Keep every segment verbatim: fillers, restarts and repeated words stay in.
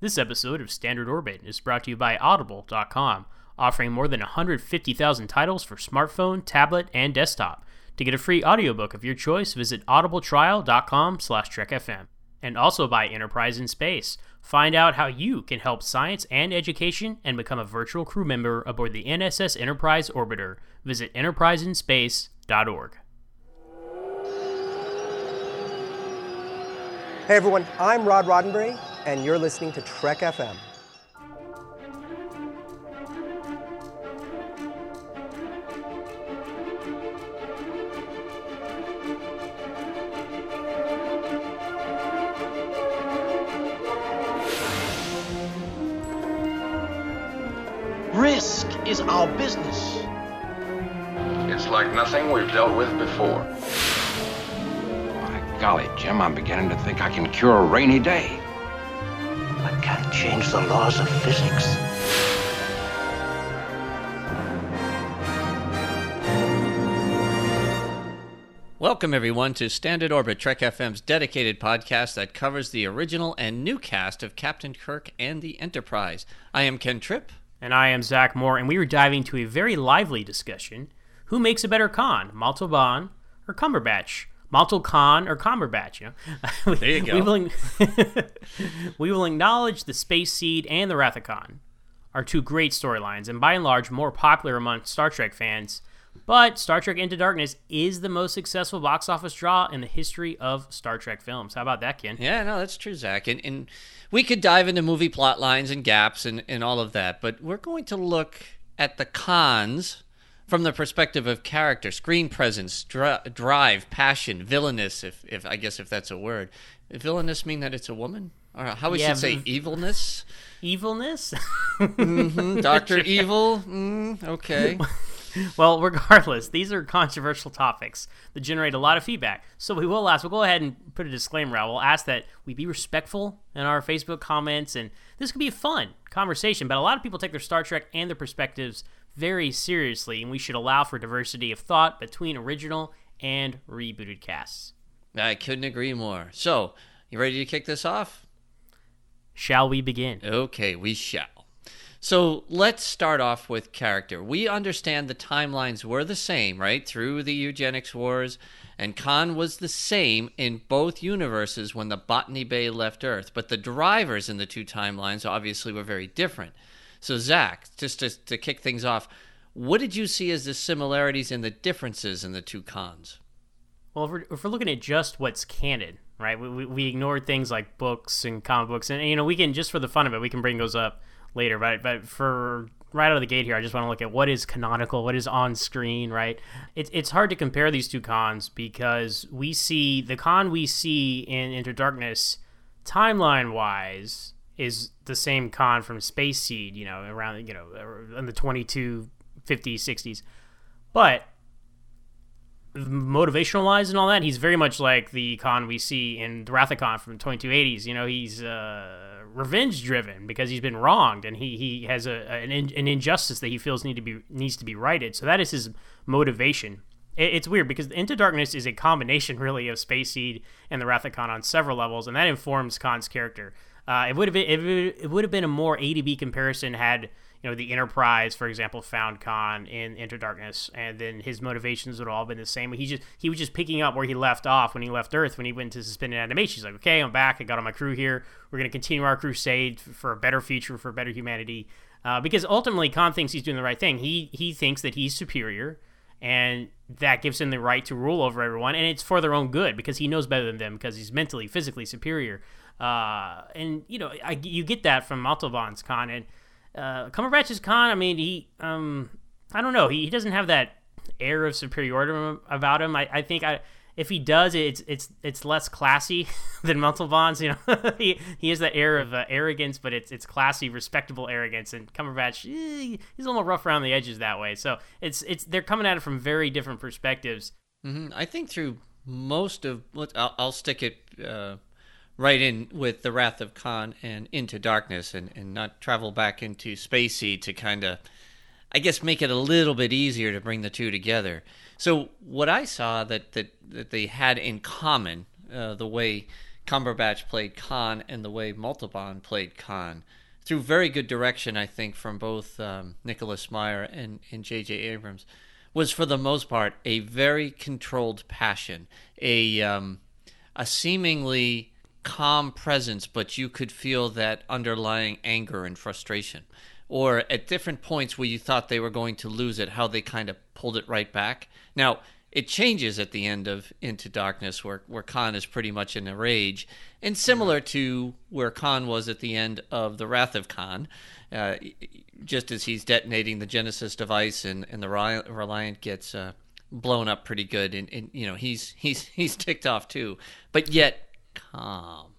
This episode of Standard Orbit is brought to you by Audible dot com, offering more than one hundred fifty thousand titles for smartphone, tablet, and desktop. To get a free audiobook of your choice, visit audibletrial dot com slash Trek F M. And also by Enterprise in Space. Find out how you can help science and education and become a virtual crew member aboard the N S S Enterprise Orbiter. Visit enterprise in space dot org. Hey everyone, I'm Rod Roddenberry, and you're listening to Trek F M. Risk is our business. It's like nothing we've dealt with before. My golly, Jim, I'm beginning to think I can cure a rainy day. But can't change the laws of physics. Welcome, everyone, to Standard Orbit, Trek F M's dedicated podcast that covers the original and new cast of Captain Kirk and the Enterprise. I am Ken Tripp. And I am Zach Moore, and we were diving into a very lively discussion. Who makes a better Khan, Montalban or Cumberbatch? Montal Khan or Cumberbatch, you know? we, there you go. We will, en- we will acknowledge the Space Seed and the Wrath of Khan are two great storylines, and by and large, more popular among Star Trek fans. But Star Trek Into Darkness is the most successful box office draw in the history of Star Trek films. How about that, Ken? Yeah, no, that's true, Zach. And, and we could dive into movie plot lines and gaps and, and all of that, but we're going to look at the cons from the perspective of character, screen presence, dr- drive, passion, villainous, if, if I guess if that's a word. Villainous mean that it's a woman? Or how we yeah, should say v- evilness? Evilness? Mm-hmm. Doctor Evil? Mm, okay. Well, regardless, these are controversial topics that generate a lot of feedback. So we will ask, we'll go ahead and put a disclaimer out. We'll ask that we be respectful in our Facebook comments, and this could be a fun conversation, but a lot of people take their Star Trek and their perspectives very seriously, and we should allow for diversity of thought between original and rebooted casts. I couldn't agree more. So, you ready to kick this off? Shall we begin? Okay, we shall. So let's start off with character. We understand the timelines were the same, right, through the Eugenics Wars, and Khan was the same in both universes when the Botany Bay left Earth, but the drivers in the two timelines obviously were very different. So Zach, just to, to kick things off, what did you see as the similarities and the differences in the two Khans? Well, if we're, if we're looking at just what's canon, right, we, we, we ignored things like books and comic books, and, you know, we can, just for the fun of it, we can bring those up later, but but for right out of the gate here, I just want to look at what is canonical, what is on screen, right? It's it's hard to compare these two Khans because we see the Khan we see in Into Darkness timeline wise is the same Khan from Space Seed, you know, around you know in the twenty-two fifties, sixties, but motivational wise and all that, he's very much like the Khan we see in the Wrath of Khan from the twenty-two eighties. You know, he's uh. revenge driven because he's been wronged, and he he has a an, an injustice that he feels need to be needs to be righted. So that is his motivation. It, it's weird because Into Darkness is a combination really of Space Seed and the Wrath of Khan on several levels, and that informs Khan's character. Uh, it would have been it, it would have been a more A to B comparison had you know the Enterprise, for example, found Khan in Into Darkness, and then his motivations would all have been the same. He just he was just picking up where he left off when he left Earth when he went to suspended animation. He's like, okay, I'm back. I got on my crew here. We're going to continue our crusade for a better future, for better humanity. Uh, because ultimately, Khan thinks he's doing the right thing. He he thinks that he's superior, and that gives him the right to rule over everyone. And it's for their own good because he knows better than them because he's mentally, physically superior. Uh, and, you know, I, you get that from Montalban's Khan. And uh, Cumberbatch's Khan, I mean, he, um, I don't know. He, he doesn't have that air of superiority about him. I, I think I... If he does, it's it's it's less classy than Montalban's. You know, he he has that air of uh, arrogance, but it's it's classy, respectable arrogance. And Cumberbatch, eh, he's a little rough around the edges that way. So it's it's they're coming at it from very different perspectives. Mm-hmm. I think through most of, I'll, I'll stick it uh, right in with the Wrath of Khan and Into Darkness, and, and not travel back into Space Seed to kind of, I guess, make it a little bit easier to bring the two together. So what I saw that that, that they had in common, uh, the way Cumberbatch played Khan and the way Montalban played Khan, through very good direction, I think, from both um, Nicholas Meyer and J J. Abrams, was for the most part a very controlled passion, a um, a seemingly calm presence, but you could feel that underlying anger and frustration. Or at different points where you thought they were going to lose it, how they kind of pulled it right back. Now, it changes at the end of Into Darkness, where, where Khan is pretty much in a rage, and similar to where Khan was at the end of The Wrath of Khan, uh, just as he's detonating the Genesis device and, and the Reliant gets uh, blown up pretty good, and, and you know he's he's he's ticked off too, but yet calm.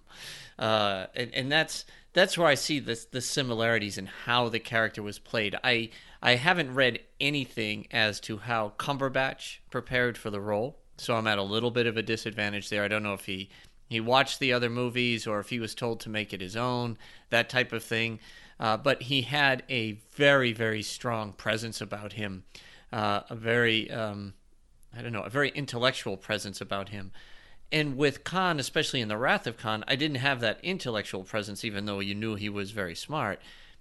Uh, and, and that's... That's where I see the the similarities in how the character was played. I I haven't read anything as to how Cumberbatch prepared for the role, so I'm at a little bit of a disadvantage there. I don't know if he, he watched the other movies or if he was told to make it his own, that type of thing. Uh, but he had a very, very strong presence about him, uh, a very, um, I don't know, a very intellectual presence about him. And with Khan, especially in The Wrath of Khan, I didn't have that intellectual presence, even though you knew he was very smart.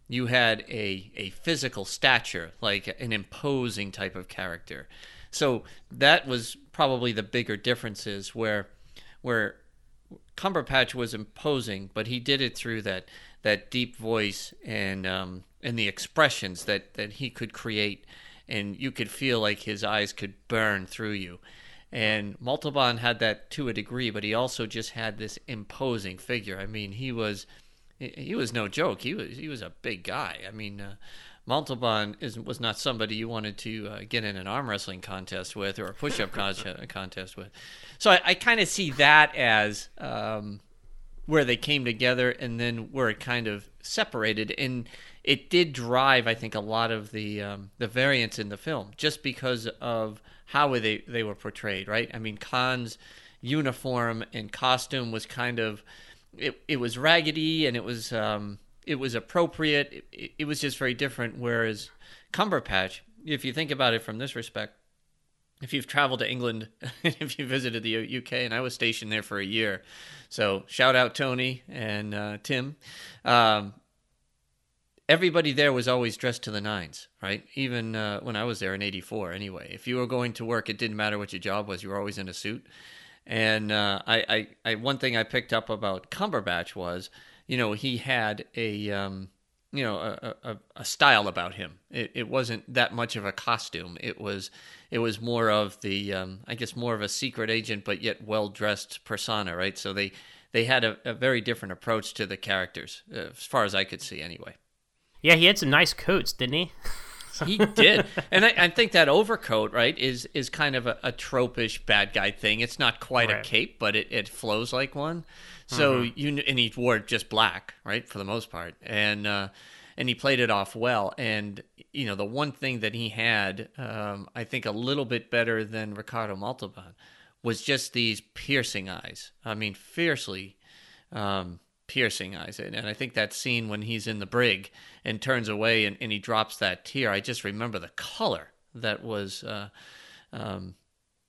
You had a, a physical stature, like an imposing type of character. So that was probably the bigger differences, where where Cumberbatch was imposing, but he did it through that that deep voice and um, and the expressions that, that he could create, and you could feel like his eyes could burn through you. And Montalban had that to a degree, but he also just had this imposing figure. I mean, he was he was no joke. He was he was a big guy. I mean, uh, Montalban is, was not somebody you wanted to uh, get in an arm wrestling contest with or a push-up con- contest with. So I, I kind of see that as um, where they came together and then where it kind of separated. And it did drive, I think, a lot of the um, the variance in the film just because of how were they, they were portrayed, right? I mean, Khan's uniform and costume was kind of, it, it was raggedy and it was um, it was appropriate. It, it was just very different, whereas Cumberbatch, if you think about it from this respect, if you've traveled to England, if you visited the U K, and I was stationed there for a year, so shout out Tony and uh, Tim, um, everybody there was always dressed to the nines, right? Even uh, when I was there in eighty-four, anyway. If you were going to work, it didn't matter what your job was. You were always in a suit. And uh, I, I, I, one thing I picked up about Cumberbatch was, you know, he had a, um, you know, a, a, a style about him. It, it wasn't that much of a costume. It was, it was more of the, um, I guess, more of a secret agent, but yet well-dressed persona, right? So they, they had a, a very different approach to the characters, uh, as far as I could see, anyway. Yeah, he had some nice coats, didn't he? He did. And I, I think that overcoat, right, is is kind of a, a tropish bad guy thing. It's not quite right. A cape, but it, it flows like one. So mm-hmm. you and he wore just black, right, for the most part. And uh, and he played it off well. And, you know, the one thing that he had, um, I think a little bit better than Ricardo Montalban, was just these piercing eyes. I mean, fiercely um piercing eyes. And I think that scene when he's in the brig and turns away and, and he drops that tear, I just remember the color that was, uh, um,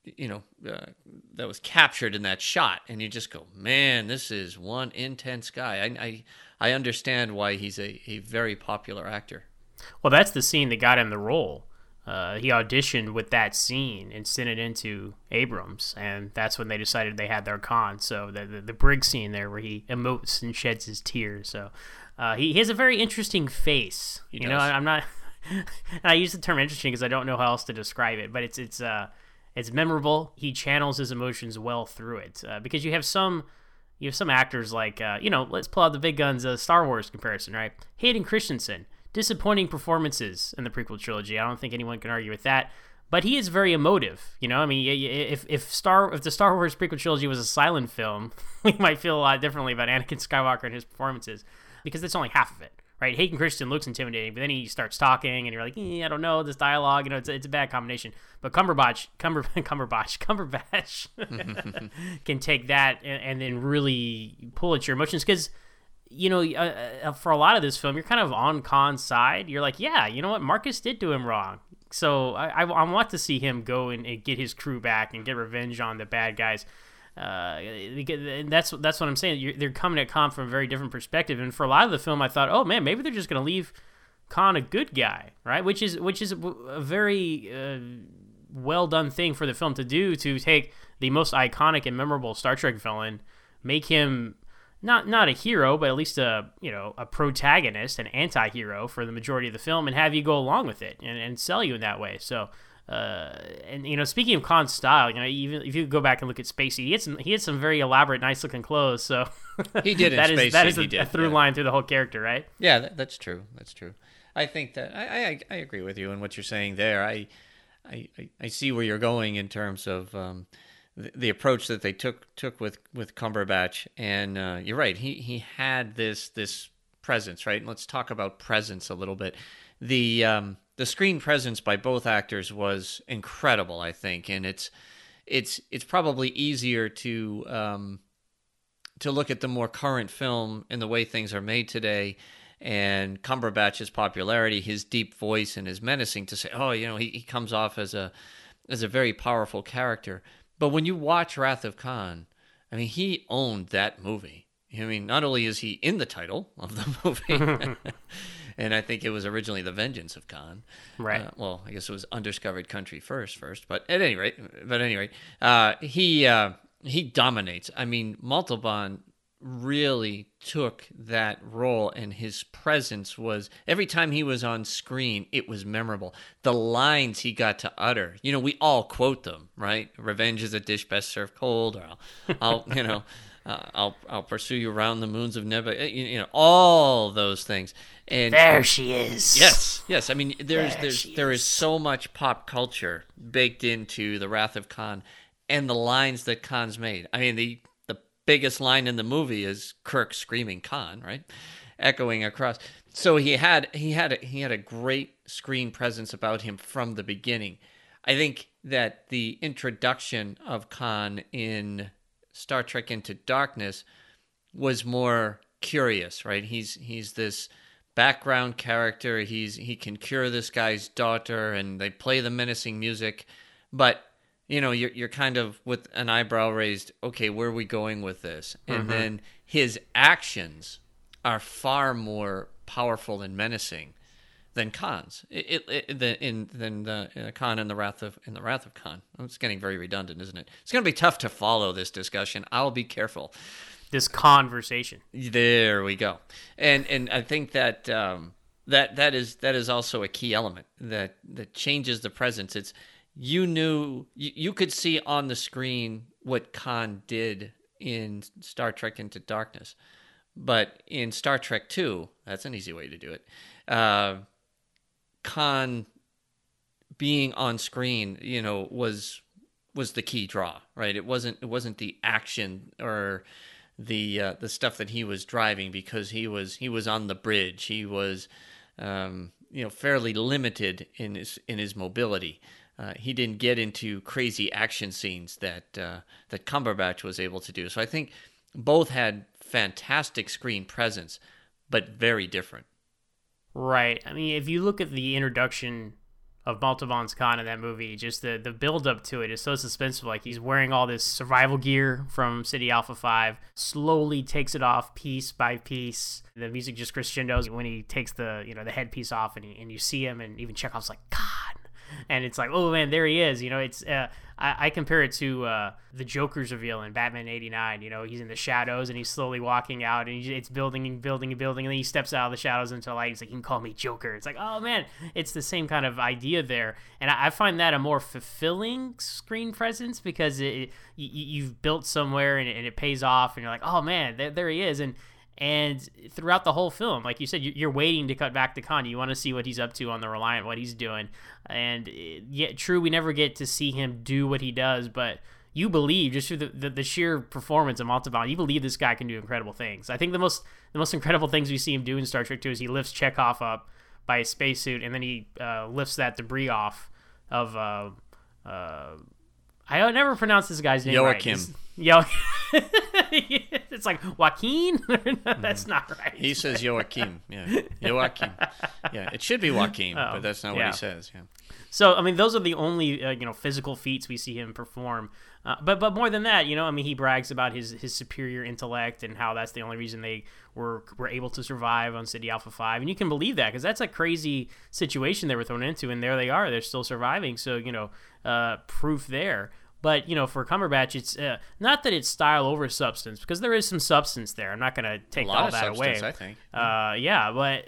you know, uh, that was captured in that shot. And you just go, man, this is one intense guy. I I, I understand why he's a, a very popular actor. Well, that's the scene that got him the role. Uh, he auditioned with that scene and sent it into Abrams, and that's when they decided they had their con. So the the, the brig scene there where he emotes and sheds his tears. So uh, he, he has a very interesting face. He you does. know, I, I'm not. I use the term interesting because I don't know how else to describe it, but it's it's uh it's memorable. He channels his emotions well through it uh, because you have some you have some actors like uh, you know let's pull out the big guns, uh, Star Wars comparison, right? Hayden Christensen. Disappointing performances in the prequel trilogy. I don't think anyone can argue with that. But he is very emotive. You know, I mean, if if Star if the Star Wars prequel trilogy was a silent film, we might feel a lot differently about Anakin Skywalker and his performances because that's only half of it, right? Hayden Christensen looks intimidating, but then he starts talking, and you're like, eh, I don't know, this dialogue, you know, it's it's a bad combination. But Cumberbatch, Cumber, Cumberbatch, Cumberbatch can take that and, and then really pull at your emotions because. You know, uh, for a lot of this film, you're kind of on Khan's side. You're like, yeah, you know what? Marcus did do him wrong. So I, I, I want to see him go and, and get his crew back and get revenge on the bad guys. Uh, and that's that's what I'm saying. You're, they're coming at Khan from a very different perspective. And for a lot of the film, I thought, oh man, maybe they're just going to leave Khan a good guy, right? Which is which is a very uh, well done thing for the film to do, to take the most iconic and memorable Star Trek villain, make him not not a hero, but at least a you know a protagonist, an anti-hero for the majority of the film, and have you go along with it and, and sell you in that way. So. Uh, and, you know, speaking of Khan's style, you know, even if you go back and look at Space Seed, he had some, he had some very elaborate, nice-looking clothes, so... he did in Space Seed, That is a, did, a through yeah. line through the whole character, right? Yeah, that, that's true, that's true. I think that... I, I, I agree with you in what you're saying there. I, I, I see where you're going in terms of um, the, the approach that they took took with, with Cumberbatch, and uh, you're right, he, he had this, this presence, right? And let's talk about presence a little bit. The... Um, The screen presence by both actors was incredible, I think, and it's it's it's probably easier to um, to look at the more current film and the way things are made today, and Cumberbatch's popularity, his deep voice, and his menacing to say, oh, you know, he, he comes off as a as a very powerful character. But when you watch Wrath of Khan, I mean, he owned that movie. I mean, not only is he in the title of the movie. And I think it was originally The Vengeance of Khan. Right. Uh, well, I guess it was Undiscovered Country first, first. But at any rate, but anyway, uh, he uh, he dominates. I mean, Montalban really took that role, and his presence was, every time he was on screen, it was memorable. The lines he got to utter, you know, we all quote them, right? Revenge is a dish best served cold, or I'll, I'll you know... Uh, I'll I'll pursue you around the moons of Nebula, you, you know, all those things. And there she is. Yes, yes. I mean, there's there there's there is. is so much pop culture baked into The Wrath of Khan and the lines that Khan's made. I mean, the the biggest line in the movie is Kirk screaming Khan, right, echoing across. So he had he had a, he had a great screen presence about him from the beginning. I think that the introduction of Khan in Star Trek Into Darkness was more curious, right? He's he's this background character. He's he can cure this guy's daughter, and they play the menacing music. But you know, you're you're kind of with an eyebrow raised. Okay, where are we going with this? And mm-hmm. then his actions are far more powerful and menacing than Khan's. It, it, it the, in than the uh, Khan and the Wrath of in the Wrath of Khan. It's getting very redundant, isn't it? It's going to be tough to follow this discussion. I'll be careful. This conversation. There we go. And and I think that um, that that is that is also a key element that that changes the presence. It's you knew you, you could see on the screen what Khan did in Star Trek Into Darkness, but in Star Trek Two, that's an easy way to do it. Uh, Khan being on screen, you know, was was the key draw, right? It wasn't it wasn't the action or the uh, the stuff that he was driving, because he was he was on the bridge. He was um, you know fairly limited in his in his mobility. Uh, he didn't get into crazy action scenes that uh, that Cumberbatch was able to do. So I think both had fantastic screen presence, but very different. Right. I mean, if you look at the introduction of Montalban's Khan in that movie, just the, the build-up to it is so suspenseful. Like, he's wearing all this survival gear from Ceti Alpha V, slowly takes it off piece by piece. The music just crescendos when he takes the, you know, the headpiece off, and, he, and you see him, and even Chekhov's like, Khan! And it's like, oh, man, there he is. You know, it's uh, I, I compare it to uh, the Joker's reveal in Batman eighty-nine. You know, he's in the shadows, and he's slowly walking out, and he, it's building and building and building, and then he steps out of the shadows into light. He's like, you can call me Joker. It's like, oh, man, it's the same kind of idea there. And I, I find that a more fulfilling screen presence, because it, you, you've built somewhere, and it, and it pays off, and you're like, oh, man, there, there he is. And And throughout the whole film, like you said, you're waiting to cut back to Khan. You want to see what he's up to on the Reliant, what he's doing. And yet, true, we never get to see him do what he does, but you believe, just through the, the, the sheer performance of Montalban, you believe this guy can do incredible things. I think the most the most incredible things we see him do in Star Trek two is he lifts Chekhov up by his spacesuit, and then he uh, lifts that debris off of... Uh, uh, I never pronounce this guy's name Joachim. Right. Joachim. Yo- It's like Joaquin. No, that's mm-hmm. not right. He says Joachim. Yeah, Joachim. Yeah, it should be Joachim, oh, but that's not yeah. what he says. Yeah. So I mean, those are the only uh, you know physical feats we see him perform. Uh, but but more than that, you know, I mean, he brags about his, his superior intellect and how that's the only reason they were were able to survive on Ceti Alpha V, and you can believe that because that's a crazy situation they were thrown into, and there they are, they're still surviving. So you know, uh, proof there. But you know, for Cumberbatch, it's uh, not that it's style over substance, because there is some substance there. I'm not going to take all that away. I think. Uh, yeah, but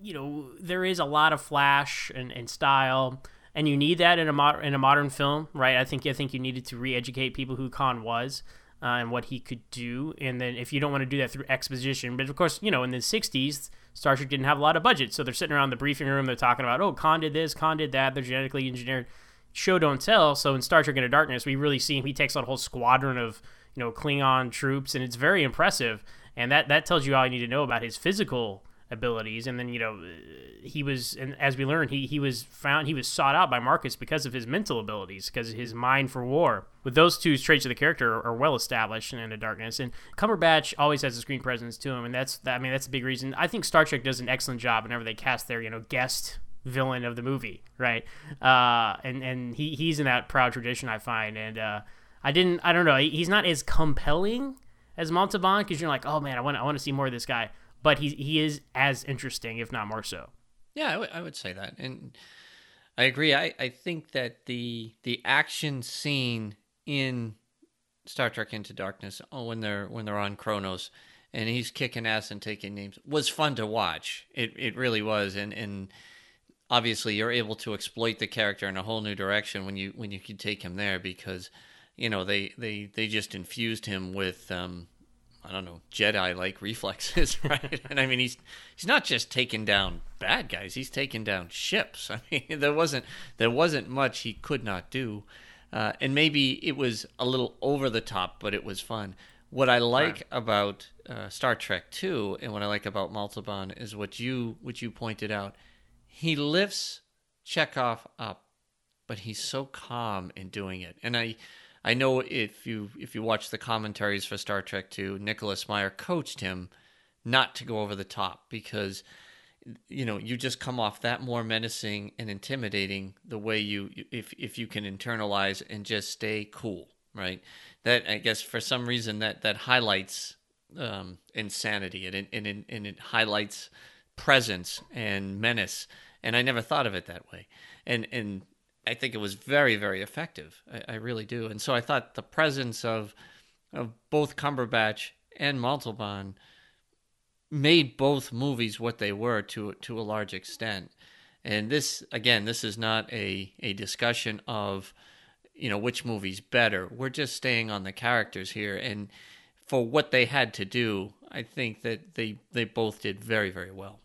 you know, there is a lot of flash and, and style. And you need that in a mod- in a modern film, right? I think I think you needed to re-educate people who Khan was uh, and what he could do. And then if you don't want to do that through exposition, but of course, you know, in the sixties, Star Trek didn't have a lot of budget. So they're sitting around the briefing room, they're talking about, oh, Khan did this, Khan did that, they're genetically engineered. Show, don't tell. So in Star Trek Into Darkness, we really see him. He takes on a whole squadron of, you know, Klingon troops, and it's very impressive. And that, that tells you all you need to know about his physical abilities. And then, you know, he was, and as we learned, he he was found, he was sought out by Marcus because of his mental abilities, because of his mind for war. With those two traits of the character are, are well established in Into Darkness. And Cumberbatch always has a screen presence to him, and that's, I mean, that's a big reason. I think Star Trek does an excellent job whenever they cast their, you know, guest villain of the movie, right? Uh, and and he he's in that proud tradition, I find. And uh, I didn't, I don't know, he's not as compelling as Montalban, because you're like, oh man, I want I want to see more of this guy. But he he is as interesting, if not more so. Yeah, I, w- I would say that, and I agree. I, I think that the the action scene in Star Trek Into Darkness, oh, when they're when they're on Kronos, and he's kicking ass and taking names, was fun to watch. It it really was, and and obviously you're able to exploit the character in a whole new direction when you when you could take him there, because you know they they they just infused him with. Um, I don't know, Jedi-like reflexes, right? And I mean, he's he's not just taking down bad guys; he's taking down ships. I mean, there wasn't there wasn't much he could not do, uh, and maybe it was a little over the top, but it was fun. What I like wow. about uh, Star Trek two, and what I like about Montalban, is what you what you pointed out. He lifts Chekhov up, but he's so calm in doing it, and I. I know if you if you watch the commentaries for Star Trek two, Nicholas Meyer coached him not to go over the top, because you know you just come off that more menacing and intimidating the way you if if you can internalize and just stay cool, right? That I guess for some reason that that highlights um, insanity and and and, and it highlights presence and menace, and I never thought of it that way, and and. I think it was very, very effective. I, I really do. And so I thought the presence of of both Cumberbatch and Montalban made both movies what they were to to a large extent. And this, again, this is not a, a discussion of, you know, which movie's better. We're just staying on the characters here. And for what they had to do, I think that they, they both did very, very well.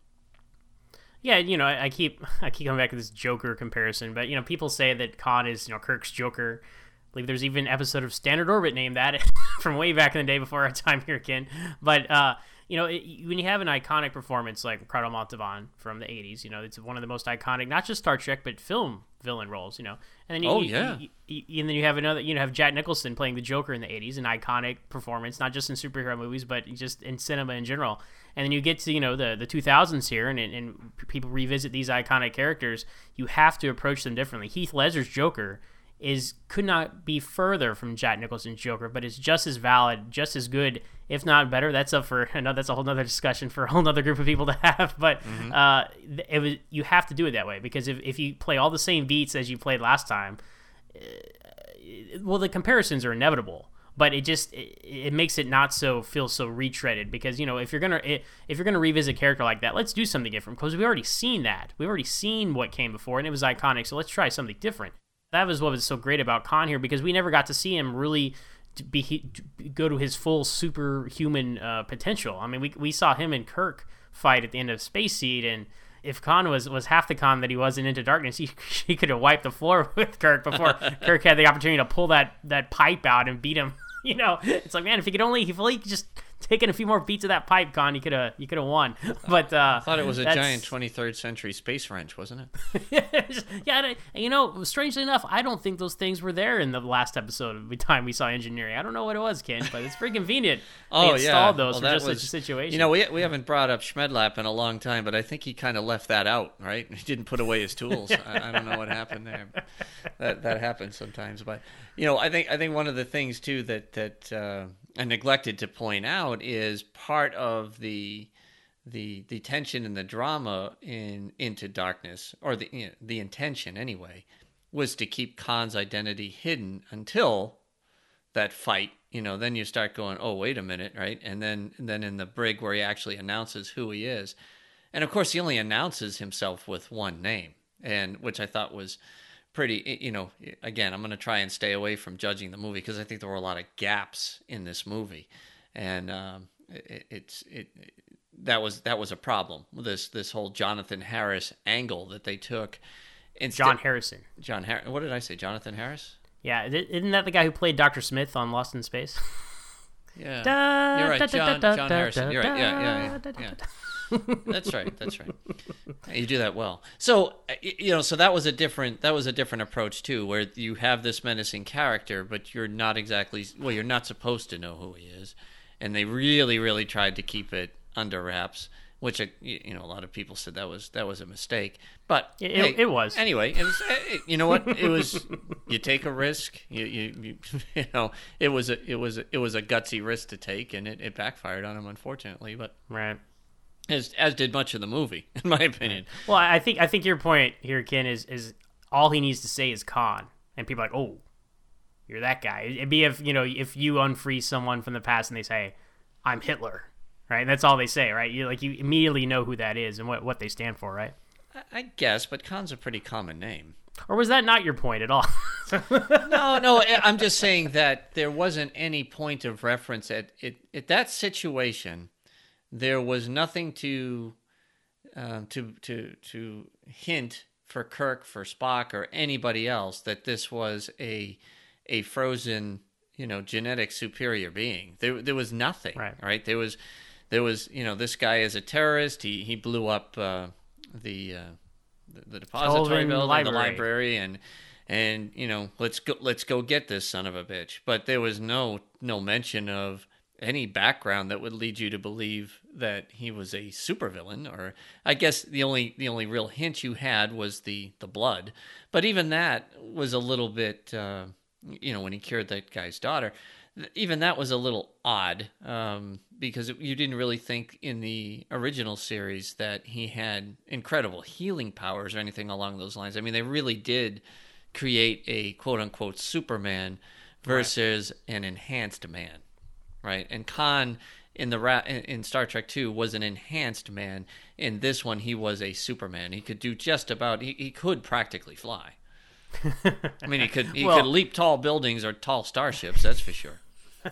Yeah, you know, I, I keep I keep coming back to this Joker comparison, but you know, people say that Khan is, you know, Kirk's Joker. I believe there's even an episode of Standard Orbit named that from way back in the day before our time here, Ken. But uh, you know, it, when you have an iconic performance like Ricardo Montalban from the eighties, you know, it's one of the most iconic, not just Star Trek but film villain roles, you know. And then you, oh, you, yeah. you, you and then you have another, you know, have Jack Nicholson playing the Joker in the eighties, an iconic performance, not just in superhero movies but just in cinema in general. And then you get to, you know, the, the two thousands here, and and people revisit these iconic characters. You have to approach them differently. Heath Ledger's Joker is could not be further from Jack Nicholson's Joker, but it's just as valid, just as good, if not better. That's up for I know that's a whole nother discussion for a whole nother group of people to have. But mm-hmm. uh, it was you have to do it that way, because if if you play all the same beats as you played last time, uh, well, the comparisons are inevitable. But it just it, it makes it not so feel so retreaded, because you know if you're gonna if you're gonna revisit a character like that, let's do something different, because we've already seen that we've already seen what came before and it was iconic, so let's try something different. That was what was so great about Khan here, because we never got to see him really be, be go to his full superhuman uh, potential. I mean, we we saw him and Kirk fight at the end of Space Seed, and if Khan was, was half the Khan that he was in Into Darkness, he, he could have wiped the floor with Kirk before Kirk had the opportunity to pull that that pipe out and beat him. You know, it's like, man, if he could only, if he just taken a few more beats of that pipe, Con, you could have you could have won. But uh, I thought it was a that's... giant twenty-third century space wrench, wasn't it? Yeah, you know, strangely enough, I don't think those things were there in the last episode of the time we saw engineering. I don't know what it was, Ken, but it's pretty convenient. Oh, they installed yeah. those well, for just was... such a situation. You know, we we haven't brought up Schmedlap in a long time, but I think he kind of left that out, right? He didn't put away his tools. I, I don't know what happened there. That that happens sometimes, but you know, I think I think one of the things too that that uh, I neglected to point out is part of the the the tension and the drama in Into Darkness, or the you know, the intention anyway, was to keep Khan's identity hidden until that fight. You know, then you start going, oh, wait a minute, right? And then and then in the brig where he actually announces who he is, and of course he only announces himself with one name, and which I thought was pretty, you know, again, I'm going to try and stay away from judging the movie because I think there were a lot of gaps in this movie, and um, it, it's it, it that was that was a problem. This this whole Jonathan Harris angle that they took. Instead, John Harrison. John Harris. What did I say? Jonathan Harris. Yeah, isn't that the guy who played Doctor Smith on Lost in Space? Yeah, da, you're right, da, John, da, John Harrison. Da, you're right. Yeah, yeah, yeah. Da, yeah. Da, that's right. That's right. You do that well. So you know, so that was a different that was a different approach too, where you have this menacing character, but you're not exactly well, you're not supposed to know who he is, and they really, really tried to keep it under wraps, which you know a lot of people said that was that was a mistake. But it, hey, it was anyway. It was you know what it was. You take a risk. You you you, you know it was a it was a, it was a gutsy risk to take, and it, it backfired on him unfortunately. But right. As as did much of the movie, in my opinion. Well, I think I think your point here, Ken, is is all he needs to say is Khan, and people are like, oh, you're that guy. It'd be if you know if you unfreeze someone from the past and they say, I'm Hitler, right? And that's all they say, right? You like you immediately know who that is and what what they stand for, right? I guess, but Khan's a pretty common name. Or was that not your point at all? no, no, I'm just saying that there wasn't any point of reference at it at that situation. There was nothing to, uh, to to to hint for Kirk, for Spock, or anybody else that this was a a frozen, you know, genetic superior being. There there was nothing, right? right? There was there was you know this guy is a terrorist. He he blew up uh, the, uh, the the depository building, library. the library, and and you know let's go let's go get this son of a bitch. But there was no no mention of any background that would lead you to believe that he was a supervillain, or I guess the only the only real hint you had was the, the blood. But even that was a little bit, uh, you know, when he cured that guy's daughter, even that was a little odd um, because it, you didn't really think in the original series that he had incredible healing powers or anything along those lines. I mean, they really did create a quote-unquote Superman versus right. an enhanced man. Right, and Khan in the ra- in Star Trek two was an enhanced man. In this one, he was a Superman. He could do just about. He, he could practically fly. I mean, he could he well, could leap tall buildings or tall starships. That's for sure.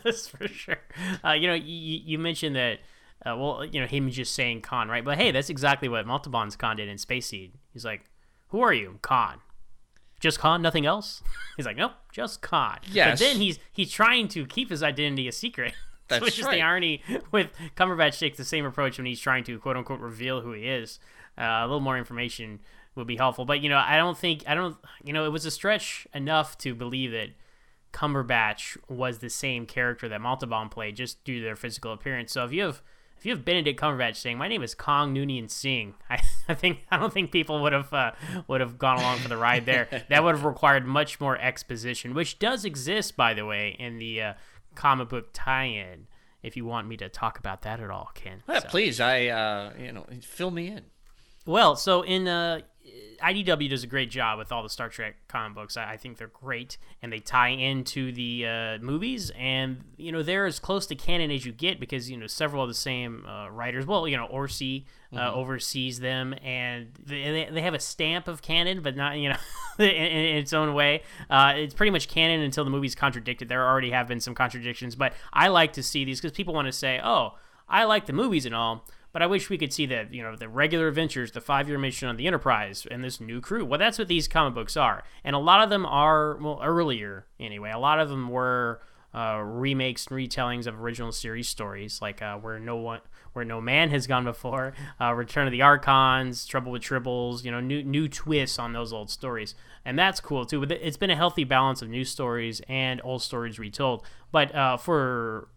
That's for sure. Uh, you know, you, you mentioned that. Uh, well, you know, him just saying Khan, right? But hey, that's exactly what Montalban's Khan did in Space Seed. He's like, "Who are you, Khan? Just Khan, nothing else?" He's like, nope, just Khan. Yes. But then he's he's trying to keep his identity a secret. That's which right. is the irony with Cumberbatch takes the same approach when he's trying to quote unquote reveal who he is. Uh, a little more information would be helpful. But you know, I don't think I don't you know, it was a stretch enough to believe that Cumberbatch was the same character that Montalban played just due to their physical appearance. So if you have If you have Benedict Cumberbatch saying, "My name is Khan Noonien Singh," I, I think I don't think people would have uh, would have gone along for the ride there. That would have required much more exposition, which does exist, by the way, in the uh, comic book tie-in. If you want me to talk about that at all, Ken, yeah, so. please. I uh, you know fill me in. Well, so in uh, I D W does a great job with all the Star Trek comic books. I, I think they're great, and they tie into the uh, movies, and you know they're as close to canon as you get because you know several of the same uh, writers. Well, you know Orsi uh, mm-hmm. oversees them, and they they have a stamp of canon, but not you know in, in its own way. Uh, it's pretty much canon until the movie's contradicted. There already have been some contradictions, but I like to see these because people want to say, "Oh, I like the movies and all." But I wish we could see the, you know, the regular adventures, the five-year mission on the Enterprise, and this new crew. Well, that's what these comic books are. And a lot of them are, well, earlier anyway, a lot of them were uh, remakes and retellings of original series stories, like uh, where no one, where no man has gone before, uh, Return of the Archons, Trouble with Tribbles, you know, new new twists on those old stories, and that's cool too. But it's been a healthy balance of new stories and old stories retold. But uh, for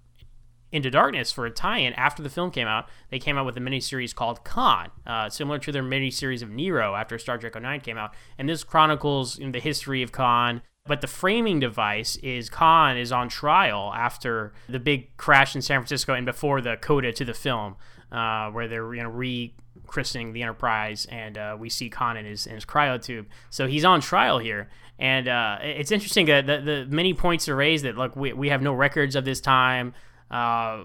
Into Darkness, for a tie-in, after the film came out, they came out with a miniseries called Khan, uh, similar to their miniseries of Nero after Star Trek oh nine came out. And this chronicles, you know, the history of Khan, but the framing device is Khan is on trial after the big crash in San Francisco and before the coda to the film, uh, where they're, you know, rechristening the Enterprise, and uh, we see Khan in his, in his cryo tube. So he's on trial here. And uh, it's interesting that the, the many points are raised that, look, we, we have no records of this time, Uh,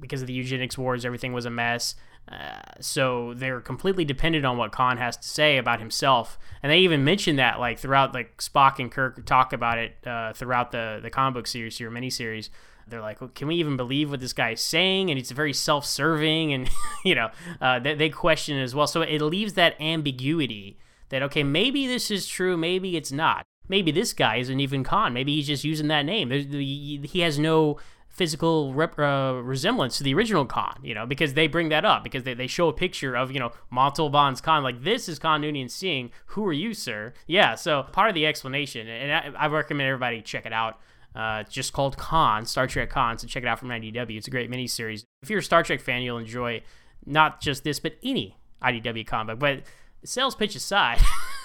because of the Eugenics Wars, everything was a mess. Uh, so they're completely dependent on what Khan has to say about himself. And they even mention that, like, throughout, like, Spock and Kirk talk about it uh, throughout the, the comic book series, your miniseries. They're like, well, can we even believe what this guy is saying? And it's very self-serving, and, you know, uh, they, they question it as well. So it leaves that ambiguity that, okay, maybe this is true, maybe it's not. Maybe this guy isn't even Khan. Maybe he's just using that name. There's, he has no physical rep, uh, resemblance to the original Khan, you know, because they bring that up, because they, they show a picture of, you know, Montalban's Khan, like, this is Khan Noonien Singh, who are you, sir? Yeah, so part of the explanation, and I, I recommend everybody check it out, uh, it's just called Khan, Star Trek Khan, so check it out from I D W, it's a great miniseries. If you're a Star Trek fan, you'll enjoy not just this, but any I D W comic, but sales pitch aside,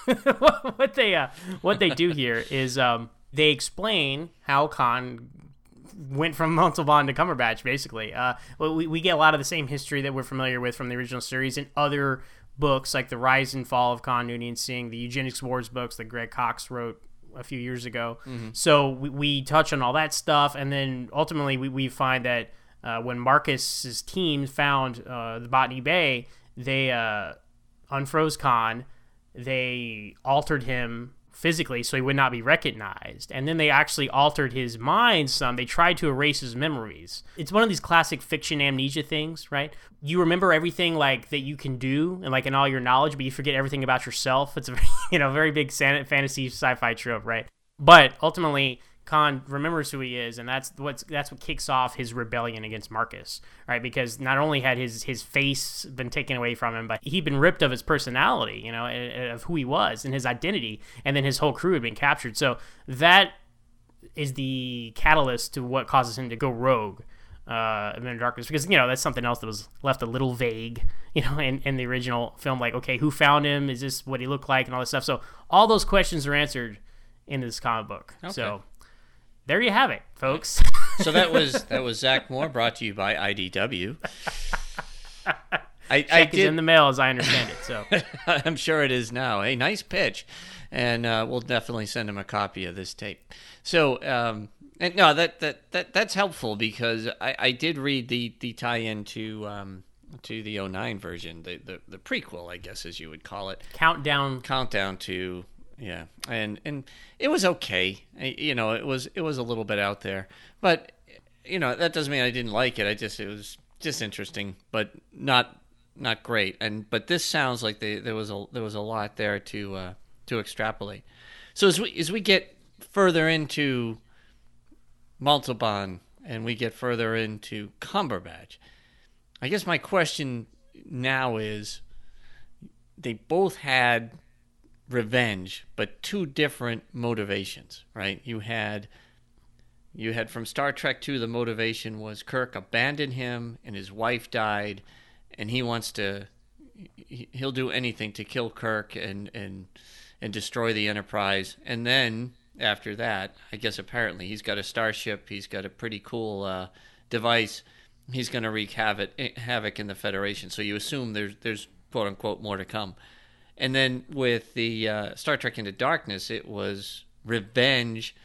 what they uh, what they do here is um, they explain how Khan went from Montalban to Cumberbatch, basically. Uh, we, we get a lot of the same history that we're familiar with from the original series and other books, like The Rise and Fall of Khan Noonien Singh, the Eugenics Wars books that Greg Cox wrote a few years ago. Mm-hmm. So we, we touch on all that stuff, and then ultimately we, we find that uh, when Marcus's team found uh, the Botany Bay, they uh, unfroze Khan, they altered him physically so he would not be recognized, and then they actually altered his mind some. They tried to erase his memories. It's one of these classic fiction amnesia things, right? You remember everything, like, that you can do and, like, in all your knowledge, but you forget everything about yourself. It's a, you know, very big fantasy sci-fi trope, right? But ultimately Khan remembers who he is, and that's what's that's what kicks off his rebellion against Marcus, right? Because not only had his his face been taken away from him, but he'd been ripped of his personality, you know, of who he was and his identity, and then his whole crew had been captured. So that is the catalyst to what causes him to go rogue uh in Darkness, because, you know, that's something else that was left a little vague, you know, in, in the original film, like, okay, who found him, is this what he looked like, and all this stuff. So all those questions are answered in this comic book. Okay. So there you have it, folks. So that was that was Zach Moore, brought to you by I D W. I, I did, is in the mail, as I understand it. So I'm sure it is now. Hey, nice pitch, and uh, we'll definitely send him a copy of this tape. So, um, and no, that, that that that's helpful, because I, I did read the the tie-in to um, to the oh nine version, the, the the prequel, I guess, as you would call it. Countdown. Countdown to. Yeah, and and it was okay. You know, it was it was a little bit out there, but, you know, that doesn't mean I didn't like it. I just it was just interesting, but not not great. And but this sounds like they, there was a there was a lot there to uh, to extrapolate. So as we as we get further into Montalban and we get further into Cumberbatch, I guess my question now is, they both had revenge, but two different motivations, right? You had, you had from Star Trek two, the motivation was Kirk abandoned him and his wife died, and he wants to, he'll do anything to kill Kirk and and and destroy the Enterprise. And then after that, I guess apparently he's got a starship, he's got a pretty cool uh, device, he's going to wreak havoc havoc in the Federation. So you assume there's there's quote unquote more to come. And then with the uh, Star Trek Into Darkness, it was revenge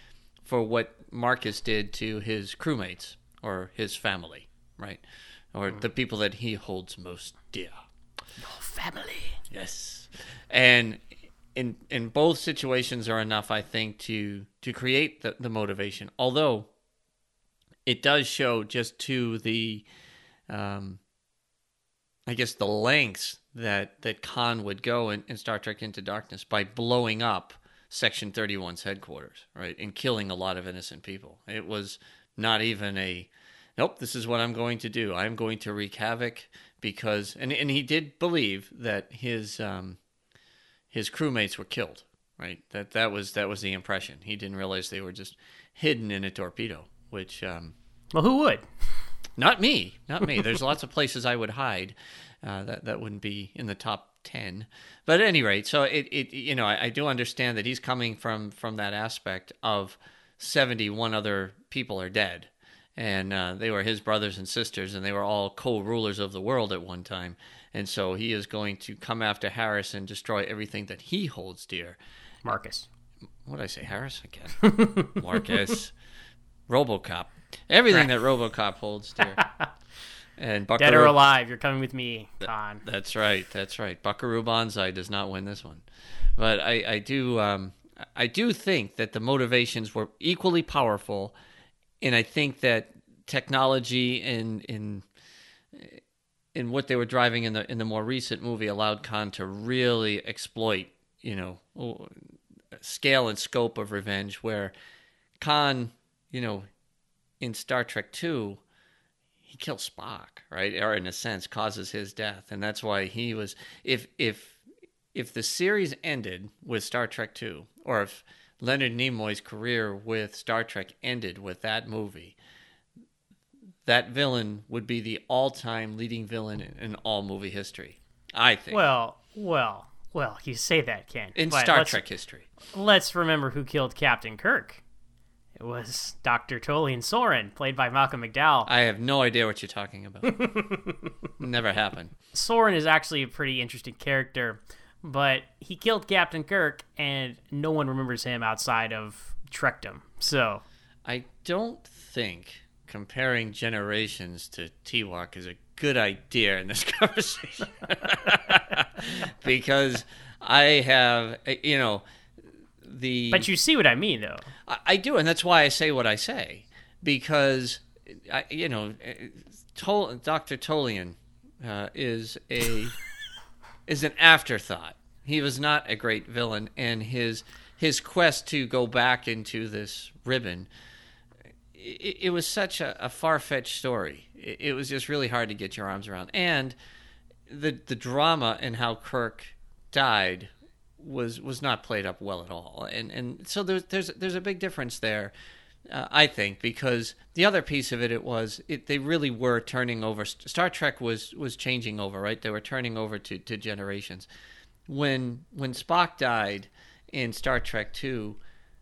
for what Marcus did to his crewmates or his family, right? Or mm. the people that he holds most dear. Your family. Yes. And in in both situations are enough, I think, to, to create the, the motivation. Although it does show just to the, um, I guess, the lengths that that Khan would go in, in Star Trek Into Darkness by blowing up Section thirty-one's headquarters, right, and killing a lot of innocent people. It was not even a, nope, this is what I'm going to do. I'm going to wreak havoc because, and, and he did believe that his um, his crewmates were killed, right? That that was that was the impression. He didn't realize they were just hidden in a torpedo, which... Um, well, who would? Not me, not me. There's lots of places I would hide. Uh, that that wouldn't be in the top ten. But at any rate, so it, it you know, I, I do understand that he's coming from, from that aspect of seventy-one other people are dead. And uh, they were his brothers and sisters, and they were all co-rulers of the world at one time. And so he is going to come after Harris and destroy everything that he holds dear. Marcus. What did I say? Harris again? Marcus. Robocop. Everything that RoboCop holds dear. And Buckaroo... Dead or alive, you're coming with me, Khan. Th- that's right, that's right. Buckaroo Banzai does not win this one. But I, I do um, I do think that the motivations were equally powerful, and I think that technology and in, in, in what they were driving in the in the more recent movie allowed Khan to really exploit, you know, scale and scope of revenge, where Khan, you know, in Star Trek two, he kills Spock, right? Or in a sense, causes his death. And that's why he was... If if if the series ended with Star Trek two, or if Leonard Nimoy's career with Star Trek ended with that movie, that villain would be the all-time leading villain in, in all movie history, I think. Well, well, well, you say that, Ken. In but Star Trek history. Let's remember who killed Captain Kirk. It was Doctor Tolian Soren, played by Malcolm McDowell. I have no idea what you're talking about. Never happened. Soren is actually a pretty interesting character, but he killed Captain Kirk, and no one remembers him outside of Trekdom. So I don't think comparing Generations to T W O C is a good idea in this conversation. Because I have, you know... The, but you see what I mean, though. I, I do, and that's why I say what I say, because, I, you know, Tol, Doctor Tolian uh, is a is an afterthought. He was not a great villain, and his his quest to go back into this ribbon, it, it was such a, a far-fetched story. It, it was just really hard to get your arms around, and the the drama and how Kirk died was was not played up well at all, and and so there's there's there's a big difference there, uh, I think, because the other piece of it it was it they really were turning over. Star Trek was was changing over, right? They were turning over to, to Generations. When when Spock died in Star Trek two,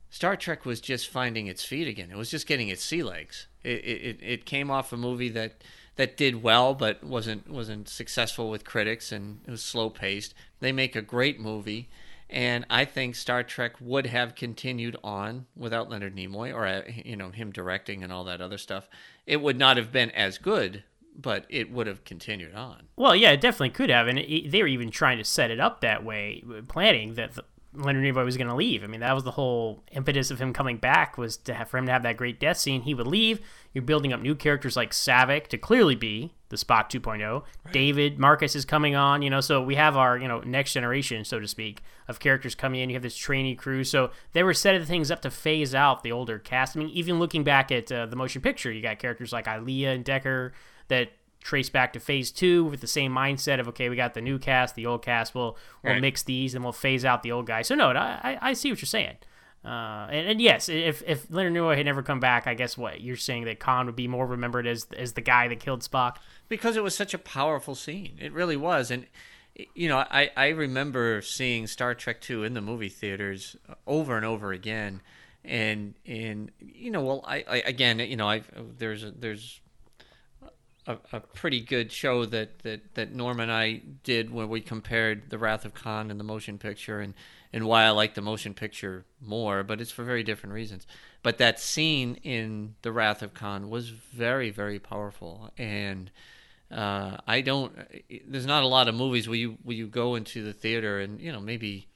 Star Trek was just finding its feet again. It was just getting its sea legs. It it it came off a movie that. That did well, but wasn't wasn't successful with critics, and it was slow paced. They make a great movie, and I think Star Trek would have continued on without Leonard Nimoy, or you know him directing and all that other stuff. It would not have been as good, but it would have continued on. Well, yeah, it definitely could have, and it, they were even trying to set it up that way, planning that the, Leonard Nimoy was going to leave. I mean, that was the whole impetus of him coming back, was to have, for him to have that great death scene. He would leave. You're building up new characters like Saavik to clearly be the Spock two point oh. Right. David, Marcus is coming on, you know, so we have our, you know, next generation, so to speak, of characters coming in. You have this trainee crew. So they were setting things up to phase out the older cast. I mean, even looking back at uh, the motion picture, you got characters like Ilea and Decker that trace back to phase two with the same mindset of, okay, we got the new cast, the old cast, we'll, we'll right. mix these and we'll phase out the old guys. So no, I, I see what you're saying. Uh, and, and yes, if, if Leonard Nimoy had never come back, I guess what you're saying, that Khan would be more remembered as as the guy that killed Spock, because it was such a powerful scene. It really was, and you know, I, I remember seeing Star Trek two in the movie theaters over and over again, and and you know, well, I, I again, you know, I there's a, there's a, a pretty good show that, that that Norm and I did when we compared The Wrath of Khan and the motion picture, and. And why I like the motion picture more, but it's for very different reasons. But that scene in The Wrath of Khan was very, very powerful. And uh, I don't. There's not a lot of movies where you where you go into the theater and you know maybe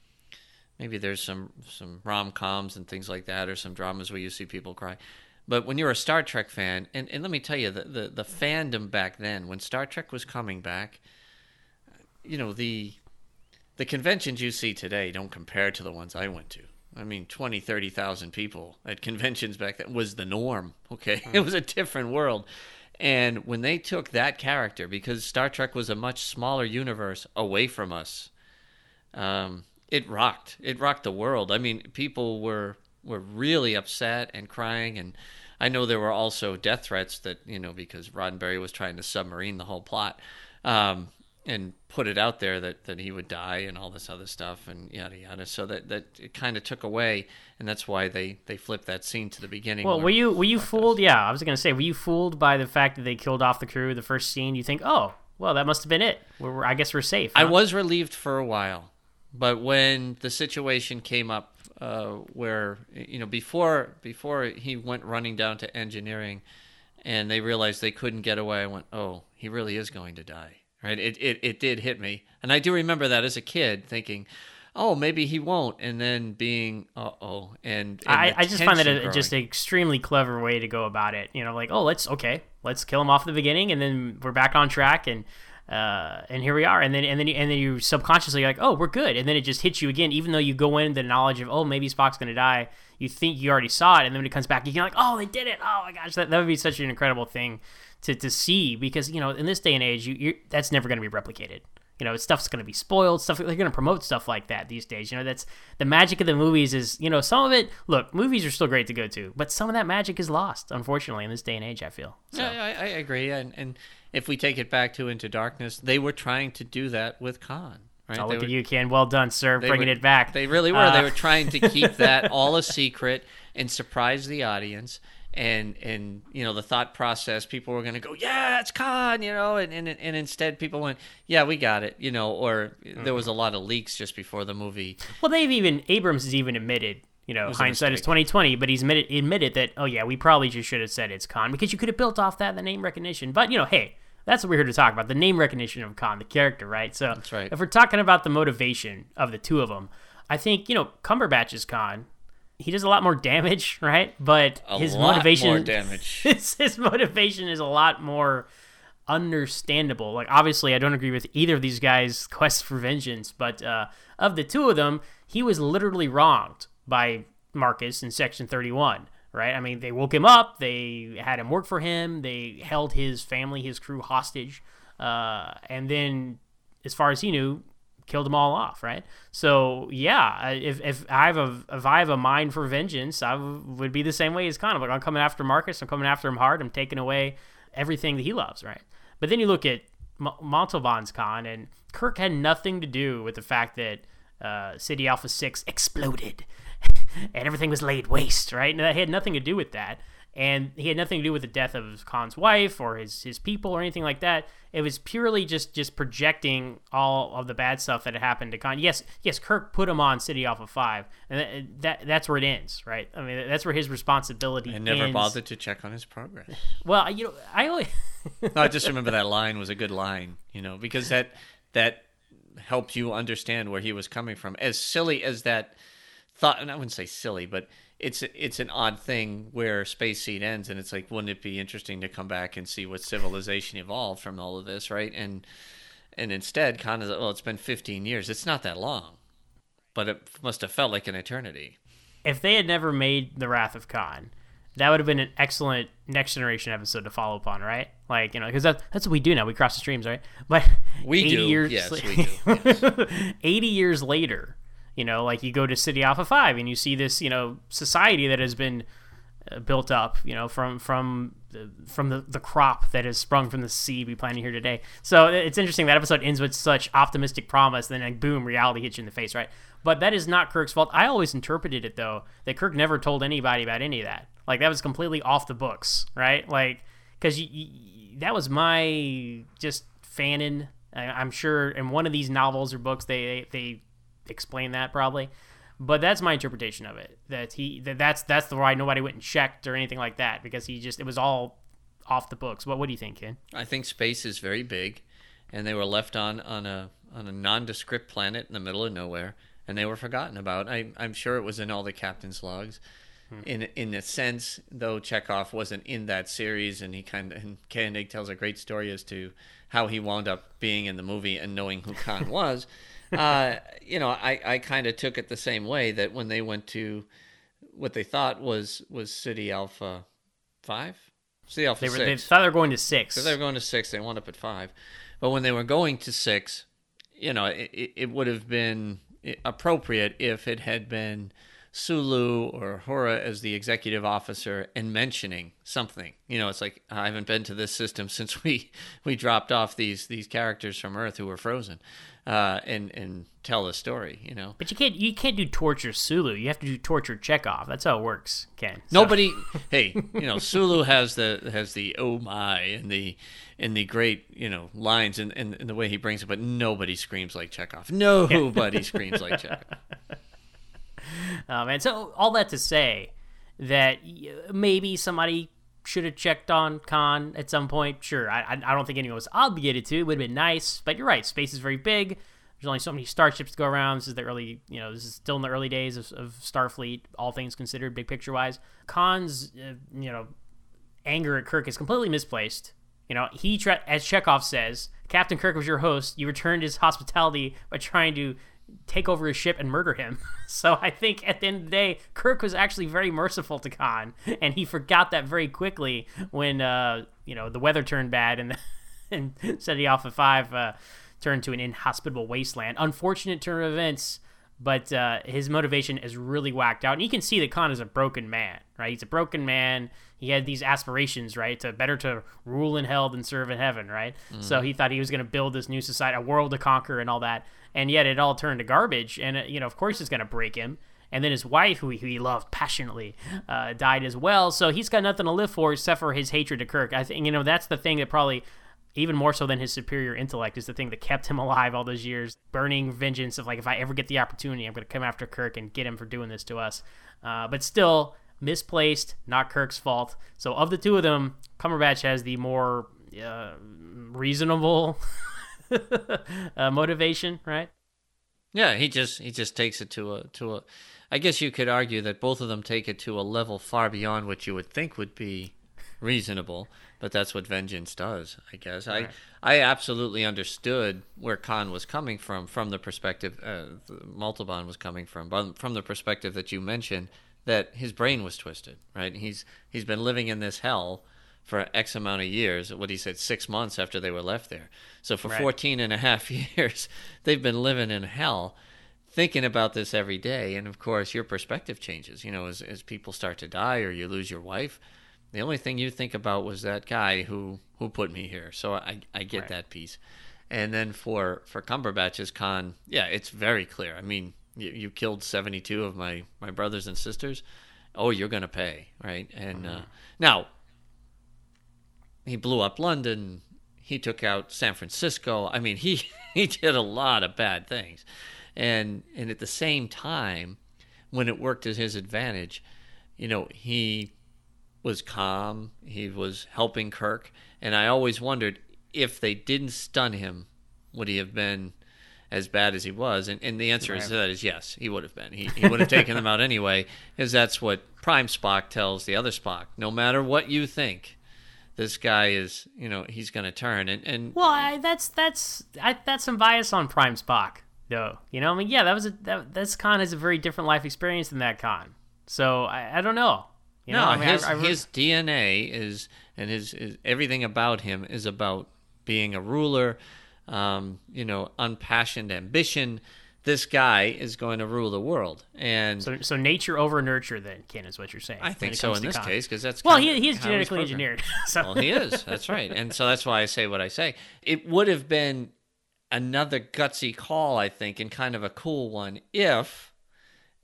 maybe there's some some rom-coms and things like that, or some dramas where you see people cry. But when you're a Star Trek fan, and, and let me tell you, the, the the fandom back then when Star Trek was coming back, you know the. The conventions you see today don't compare to the ones I went to. I mean, twenty, thirty thousand people at conventions back then was the norm, okay? Mm. It was a different world. And when they took that character, because Star Trek was a much smaller universe away from us, um, it rocked. It rocked the world. I mean, people were were really upset and crying. And I know there were also death threats that, you know, because Roddenberry was trying to submarine the whole plot um, and put it out there that, that he would die and all this other stuff and yada, yada. So that, that it kind of took away. And that's why they, they flipped that scene to the beginning. Well, were you were you fooled? Us. Yeah, I was going to say, were you fooled by the fact that they killed off the crew the first scene? You think, oh, well, that must have been it. We're, we're, I guess we're safe. Huh? I was relieved for a while. But when the situation came up uh, where, you know, before before he went running down to engineering and they realized they couldn't get away, I went, oh, he really is going to die, right? It, it, it did hit me. And I do remember that as a kid thinking, oh, maybe he won't, and then being, uh-oh. And, and I, I just find that a, just an extremely clever way to go about it. You know, like, oh, let's, okay, let's kill him off at the beginning and then we're back on track and... Uh, and here we are, and then and then and then you subconsciously you're like, oh, we're good, and then it just hits you again, even though you go in the knowledge of, oh, maybe Spock's gonna die. You think you already saw it, and then when it comes back, you're like, oh, they did it! Oh my gosh, that, that would be such an incredible thing to, to see, because you know in this day and age, you you're, that's never gonna be replicated. You know, stuff's gonna be spoiled. Stuff they're gonna promote stuff like that these days. You know, that's the magic of the movies is you know some of it. Look, movies are still great to go to, but some of that magic is lost, unfortunately, in this day and age. I feel. So. Yeah, I, I agree, and and. If we take it back to Into Darkness, they were trying to do that with Khan. Right? Oh, look at you, Ken. Well done, sir, bringing were, it back. They really were. Uh, they were trying to keep that all a secret and surprise the audience. And, and you know, the thought process, people were going to go, yeah, it's Khan, you know. And, and and instead people went, yeah, we got it, you know. Or mm-hmm. there was a lot of leaks just before the movie. Well, they've even, Abrams has even admitted, you know, hindsight is twenty twenty, but he's admitted, admitted that, oh, yeah, we probably just should have said it's Khan because you could have built off that, the name recognition. But, you know, hey, that's what we're here to talk about, the name recognition of Khan, the character, right? So that's right. If we're talking about the motivation of the two of them, I think, you know, Cumberbatch is Khan. He does a lot more damage, right? But a his lot motivation, more damage. his, his motivation is a lot more understandable. Like, obviously, I don't agree with either of these guys' quest for vengeance, but uh, of the two of them, he was literally wronged by Marcus in Section thirty-one, right? I mean, they woke him up, they had him work for him, they held his family, his crew hostage, uh, and then, as far as he knew, killed them all off, right? So, yeah, if if I have a if I have a mind for vengeance, I w- would be the same way as Khan. Like, I'm coming after Marcus, I'm coming after him hard, I'm taking away everything that he loves, right? But then you look at M- Montalban's Khan, and Kirk had nothing to do with the fact that uh, Ceti Alpha six exploded, and everything was laid waste, right? And that had nothing to do with that. And he had nothing to do with the death of Khan's wife or his, his people or anything like that. It was purely just, just projecting all of the bad stuff that had happened to Khan. Yes, yes, Kirk put him on Ceti Alpha V, and that, that that's where it ends, right? I mean, that's where his responsibility ends. I never ends. bothered to check on his progress. Well, you know, I always... no, I just remember that line was a good line, you know, because that that helped you understand where he was coming from. As silly as that... Thought, and I wouldn't say silly, but it's it's an odd thing where Space Seed ends, and it's like, wouldn't it be interesting to come back and see what civilization evolved from all of this, right? And and instead, Khan is, well, it's been fifteen years. It's not that long, but it must have felt like an eternity. If they had never made The Wrath of Khan, that would have been an excellent Next Generation episode to follow upon, right? Like, you know, because that's, that's what we do now. We cross the streams, right? But we do. Years, yes, we do. Yes. eighty years later... You know, like you go to Ceti Alpha V and you see this, you know, society that has been uh, built up, you know, from from the, from the, the crop that has sprung from the seed we planted here today. So it's interesting that episode ends with such optimistic promise, and then like, boom, reality hits you in the face, right? But that is not Kirk's fault. I always interpreted it though that Kirk never told anybody about any of that. Like that was completely off the books, right? Like because that was my just fanon. I, I'm sure in one of these novels or books they they. they explain that probably, but that's my interpretation of it, that he that that's that's the why nobody went and checked or anything like that, because he just it was all off the books. What what do you think, Ken? I think space is very big, and they were left on on a on a nondescript planet in the middle of nowhere, and they were forgotten about. I, I'm sure it was in all the captain's logs, hmm. in in a sense, though Chekhov wasn't in that series, and he kind of, and Koenig tells a great story as to how he wound up being in the movie and knowing who Khan was. uh, you know, I, I kind of took it the same way, that when they went to what they thought was was Ceti Alpha five? Ceti Alpha they were, six. They thought they were going to six. Because they were going to six, they wound up at five. But when they were going to six, you know, it, it would have been appropriate if it had been Sulu or Hora as the executive officer and mentioning something. You know, it's like, I haven't been to this system since we, we dropped off these these characters from Earth who were frozen, uh, and and tell a story. You know, but you can't you can't do torture Sulu. You have to do torture Chekhov. That's how it works, Ken. So. Nobody, hey, you know, Sulu has the has the oh my and the and the great you know lines and and, and the way he brings it, but nobody screams like Chekhov. Nobody yeah. screams like Chekhov. Um, and so all that to say that maybe somebody should have checked on Khan at some point. Sure, I, I don't think anyone was obligated to. It would have been nice, but you're right. Space is very big. There's only so many starships to go around. This is the early, you know, this is still in the early days of, of Starfleet, all things considered, big picture wise. Khan's, uh, you know, anger at Kirk is completely misplaced. You know, he, tra- as Chekhov says, Captain Kirk was your host. You returned his hospitality by trying to take over his ship and murder him. So I think at the end of the day, Kirk was actually very merciful to Khan, and he forgot that very quickly when uh, you know the weather turned bad and and Ceti Alpha Five uh, turned to an inhospitable wasteland. Unfortunate turn of events, but uh, his motivation is really whacked out, and you can see that Khan is a broken man, right? He's a broken man. He had these aspirations, right, to better to rule in hell than serve in heaven, right? Mm. So he thought he was going to build this new society, a world to conquer, and all that. And yet it all turned to garbage, and, you know, of course it's going to break him. And then his wife, who he, who he loved passionately, uh, died as well. So he's got nothing to live for except for his hatred to Kirk. I think, you know, that's the thing that probably, even more so than his superior intellect, is the thing that kept him alive all those years. Burning vengeance of, like, if I ever get the opportunity, I'm going to come after Kirk and get him for doing this to us. Uh, but still, misplaced, not Kirk's fault. So of the two of them, Cumberbatch has the more uh, reasonable... uh, motivation, right? Yeah, he just he just takes it to a to a. I guess you could argue that both of them take it to a level far beyond what you would think would be reasonable, but that's what vengeance does, I guess. Right. I I absolutely understood where Khan was coming from, from the perspective uh, Montalban was coming from, but from the perspective that you mentioned, that his brain was twisted, right? He's he's been living in this hell for X amount of years, what he said, six months after they were left there. So for right. fourteen and a half years, they've been living in hell, thinking about this every day. And of course, your perspective changes. You know, as, as people start to die or you lose your wife, the only thing you think about was that guy who, who put me here. So I, I get right. that piece. And then for, for Cumberbatch's Khan, yeah, it's very clear. I mean, you, you killed seventy-two of my, my brothers and sisters. Oh, you're going to pay, right? And mm-hmm. uh, now... he blew up London. He took out San Francisco. I mean, he, he did a lot of bad things. And and at the same time, when it worked to his advantage, you know, he was calm. He was helping Kirk. And I always wondered, if they didn't stun him, would he have been as bad as he was? And, and the answer right. is, that is yes, he would have been. He, he would have taken them out anyway, because that's what Prime Spock tells the other Spock. No matter what you think, this guy is, you know, he's going to turn. And, and well, I, that's that's I, that's some bias on Prime Spock, though. You know, I mean, yeah, that was a that this Khan has a very different life experience than that Khan. So I, I don't know. You no, know? I mean, his I, I really... his D N A is, and his, his everything about him is about being a ruler. Um, you know, unpassioned ambition. This guy is going to rule the world, and so, so nature over nurture. Then, Ken, is what you're saying. I think so in this Khan. case, because that's well, he he's genetically he's engineered. So. Well, he is. That's right, and so that's why I say what I say. It would have been another gutsy call, I think, and kind of a cool one if,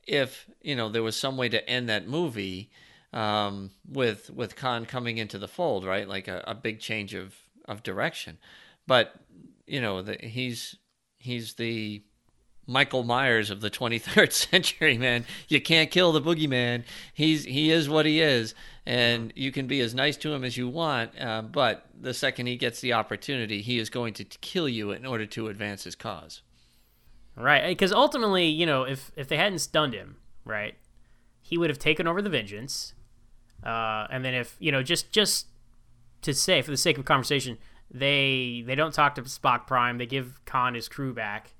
if you know, there was some way to end that movie um, with with Khan coming into the fold, right? Like a, a big change of of direction. But you know, the, he's he's the Michael Myers of the twenty-third century, man. You can't kill the boogeyman. He's he is what he is, and you can be as nice to him as you want, uh, but the second he gets the opportunity, he is going to kill you in order to advance his cause. Right, because ultimately, you know, if if they hadn't stunned him, right, he would have taken over the Vengeance. Uh, and then if, you know, just just to say, for the sake of conversation, they they don't talk to Spock Prime. They give Khan his crew back.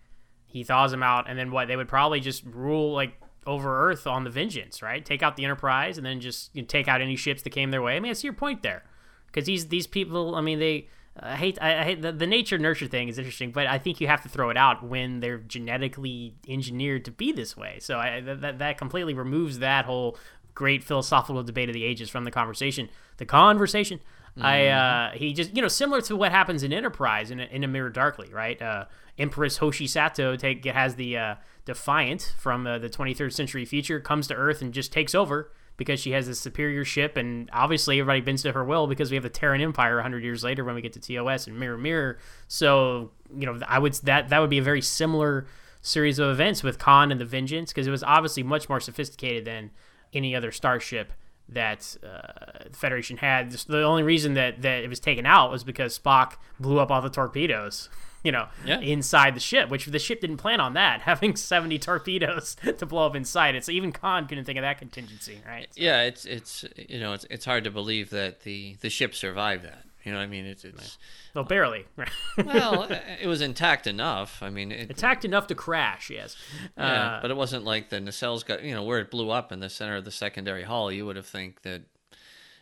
He thaws him out. And then what? They would probably just rule, like, over Earth on the Vengeance, right? Take out the Enterprise and then just, you know, take out any ships that came their way. I mean, I see your point there. Because these, these people, I mean, they... I hate, I hate the, the nature nurture thing is interesting, but I think you have to throw it out when they're genetically engineered to be this way. So I, that that completely removes that whole great philosophical debate of the ages from the conversation, the conversation. Mm. I uh, he just you know similar to what happens in Enterprise in in A Mirror Darkly, right? Uh, Empress Hoshisato take has the uh, Defiant from uh, the twenty-third century future, comes to Earth and just takes over. Because she has this superior ship, and obviously everybody bends to her will because we have the Terran Empire one hundred years later when we get to T O S and Mirror Mirror. So, you know, I would that that would be a very similar series of events with Khan and the Vengeance, because it was obviously much more sophisticated than any other starship that uh, the Federation had. The only reason that, that it was taken out was because Spock blew up all the torpedoes, you know, yeah. inside the ship, which the ship didn't plan on that, having seventy torpedoes to blow up inside it. So even Khan couldn't think of that contingency, right? So. Yeah, it's it's you know it's it's hard to believe that the, the ship survived that. You know, I mean, it's it's well barely. Right? Well, it was intact enough. I mean, it, intact enough to crash, yes. Yeah, uh, but it wasn't like the nacelles got you know where it blew up in the center of the secondary hull. You would have think that.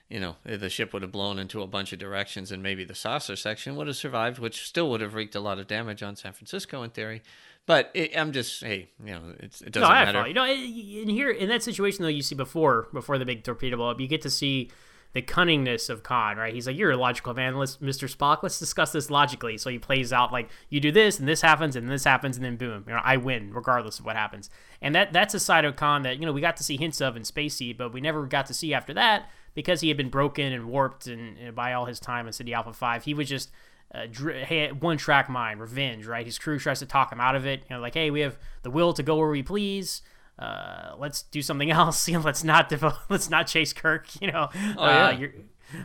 You know, the ship would have blown into a bunch of directions, and maybe the saucer section would have survived, which still would have wreaked a lot of damage on San Francisco in theory. But it, I'm just, hey, you know, it's, it doesn't no, matter. Thought, you know, in here in that situation though, you see before before the big torpedo blow up, you get to see the cunningness of Khan, right? He's like, "You're a logical man, let's, Mister Spock. Let's discuss this logically." So he plays out like, "You do this, and this happens, and this happens, and then boom, you know, I win regardless of what happens." And that that's a side of Khan that you know we got to see hints of in Space Seed, but we never got to see after that. Because he had been broken and warped and, and by all his time in Ceti Alpha five, he was just uh, dr- one-track mind, revenge, right? His crew tries to talk him out of it. You know, like, hey, we have the will to go where we please. Uh, let's do something else. You know, let's not devo- let's not chase Kirk. You know, oh, yeah. uh, you're-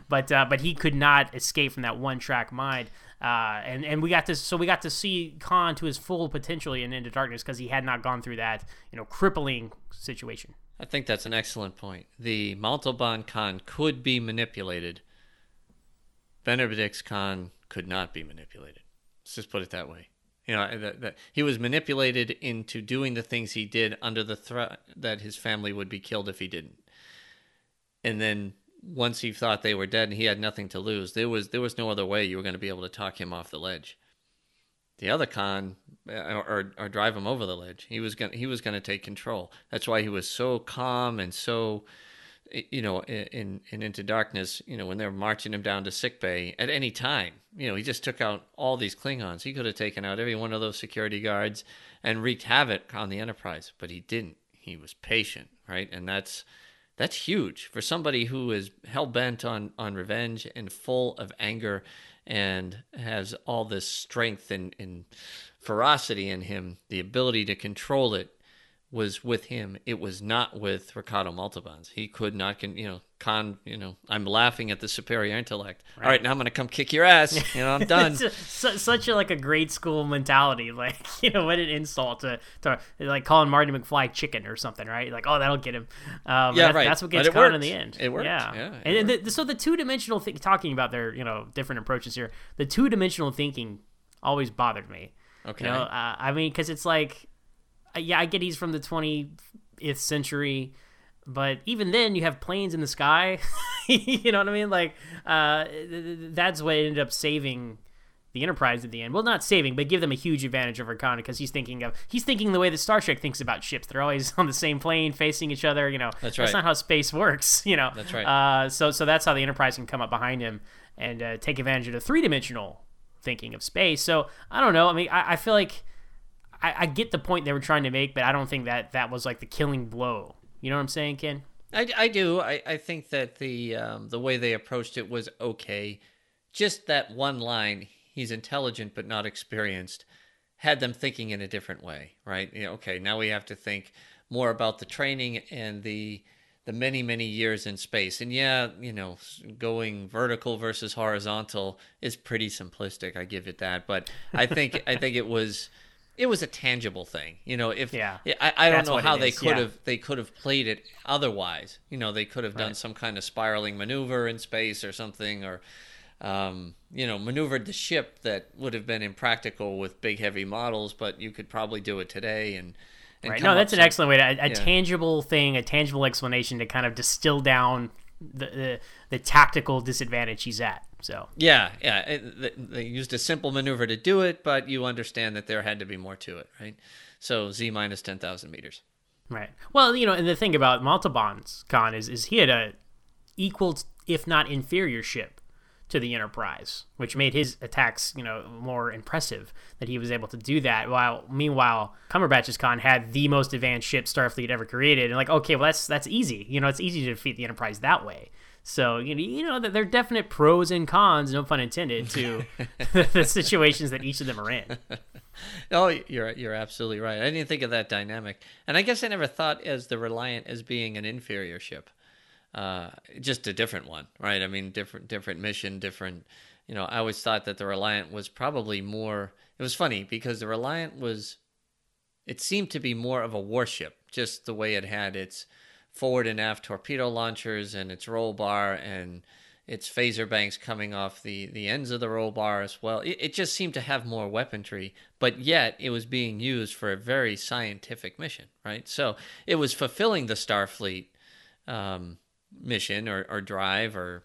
but uh, but he could not escape from that one-track mind. Uh, and and we got this, so we got to see Khan to his full potential in Into Darkness because he had not gone through that, you know, crippling situation. I think that's an excellent point. The Montalban Khan could be manipulated. Benedict's Khan could not be manipulated. Let's just put it that way. You know, that, that he was manipulated into doing the things he did under the threat that his family would be killed if he didn't. And then once he thought they were dead and he had nothing to lose, there was there was no other way you were going to be able to talk him off the ledge. The other Khan, or, or drive him over the ledge. He was gonna, he was gonna take control. That's why he was so calm and so, you know, in, in Into Darkness. You know, when they were marching him down to sick bay at any time, you know, he just took out all these Klingons. He could have taken out every one of those security guards and wreaked havoc on the Enterprise, but he didn't. He was patient, right? And that's that's huge for somebody who is hell bent on on revenge and full of anger. And has all this strength and, and ferocity in him. The ability to control it was with him. It was not with Ricardo Montalban's. He could not, con, you know, con, you know, I'm laughing at the superior intellect. Right. All right, now I'm going to come kick your ass. You know, I'm done. It's a, su- such a, like a grade school mentality. Like, you know, what an insult to, to like calling Marty McFly chicken or something, right? Like, oh, that'll get him. Um, yeah, that's, right. That's what gets Khan in the end. It worked. Yeah. yeah it and worked. The, so the two-dimensional thing, talking about their, you know, different approaches here, the two-dimensional thinking always bothered me. Okay. You know, uh, I mean, because it's like, yeah, I get he's from the twentieth century, but even then you have planes in the sky. You know what I mean? Like, uh, that's what ended up saving the Enterprise at the end. Well, not saving, but give them a huge advantage over Khan because he's thinking of he's thinking the way that Star Trek thinks about ships. They're always on the same plane, facing each other. You know, that's, right. That's not how space works. You know, that's right. Uh, so, so that's how the Enterprise can come up behind him and uh, take advantage of the three-dimensional thinking of space. So I don't know. I mean, I, I feel like. I, I get the point they were trying to make, but I don't think that that was like the killing blow. You know what I'm saying, Ken? I, I do. I, I think that the um, the way they approached it was okay. Just that one line, he's intelligent but not experienced, had them thinking in a different way, right? You know, okay, now we have to think more about the training and the the many, many years in space. And yeah, you know, going vertical versus horizontal is pretty simplistic. I give it that. But I think I think it was... it was a tangible thing. You know, if yeah, I, I don't know how they could have yeah. they could have played it otherwise. You know, they could have done right. some kind of spiraling maneuver in space or something, or um, you know, maneuvered the ship that would have been impractical with big heavy models. But you could probably do it today. And, and right, no, that's an some, excellent way to a, a yeah. tangible thing, a tangible explanation to kind of distill down the the, the tactical disadvantage he's at. So yeah, yeah, it, they used a simple maneuver to do it, but you understand that there had to be more to it, right? So Z minus ten thousand meters, right? Well, you know, and the thing about Montalban's Khan is, is he had a equal, if not inferior, ship to the Enterprise, which made his attacks, you know, more impressive that he was able to do that. While meanwhile, Cumberbatch's Khan had the most advanced ship Starfleet ever created, and like, okay, well that's that's easy, you know, it's easy to defeat the Enterprise that way. So, you know, there are definite pros and cons, no pun intended, to the situations that each of them are in. No, you're you're absolutely right. I didn't think of that dynamic. And I guess I never thought as the Reliant as being an inferior ship, uh, just a different one, right? I mean, different different mission, different, you know, I always thought that the Reliant was probably more, it was funny because the Reliant was, it seemed to be more of a warship, just the way it had its forward and aft torpedo launchers and its roll bar and its phaser banks coming off the, the ends of the roll bar as well. It, it just seemed to have more weaponry, but yet it was being used for a very scientific mission, right? So it was fulfilling the Starfleet um, mission or, or drive or,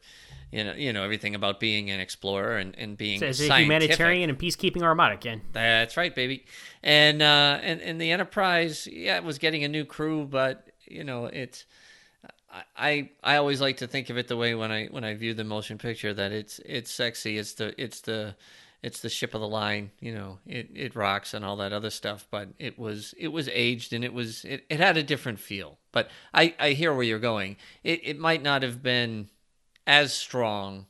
you know, you know everything about being an explorer and, and being so, so scientific. It's a humanitarian and peacekeeping armada, Ken. That's right, baby. And, uh, and, and the Enterprise, yeah, it was getting a new crew, but you know, it's I I always like to think of it the way when I when I view the motion picture that it's it's sexy, it's the it's the it's the ship of the line, you know, it, it rocks and all that other stuff, but it was it was aged and it was it, it had a different feel. But I, I hear where you're going. It it might not have been as strong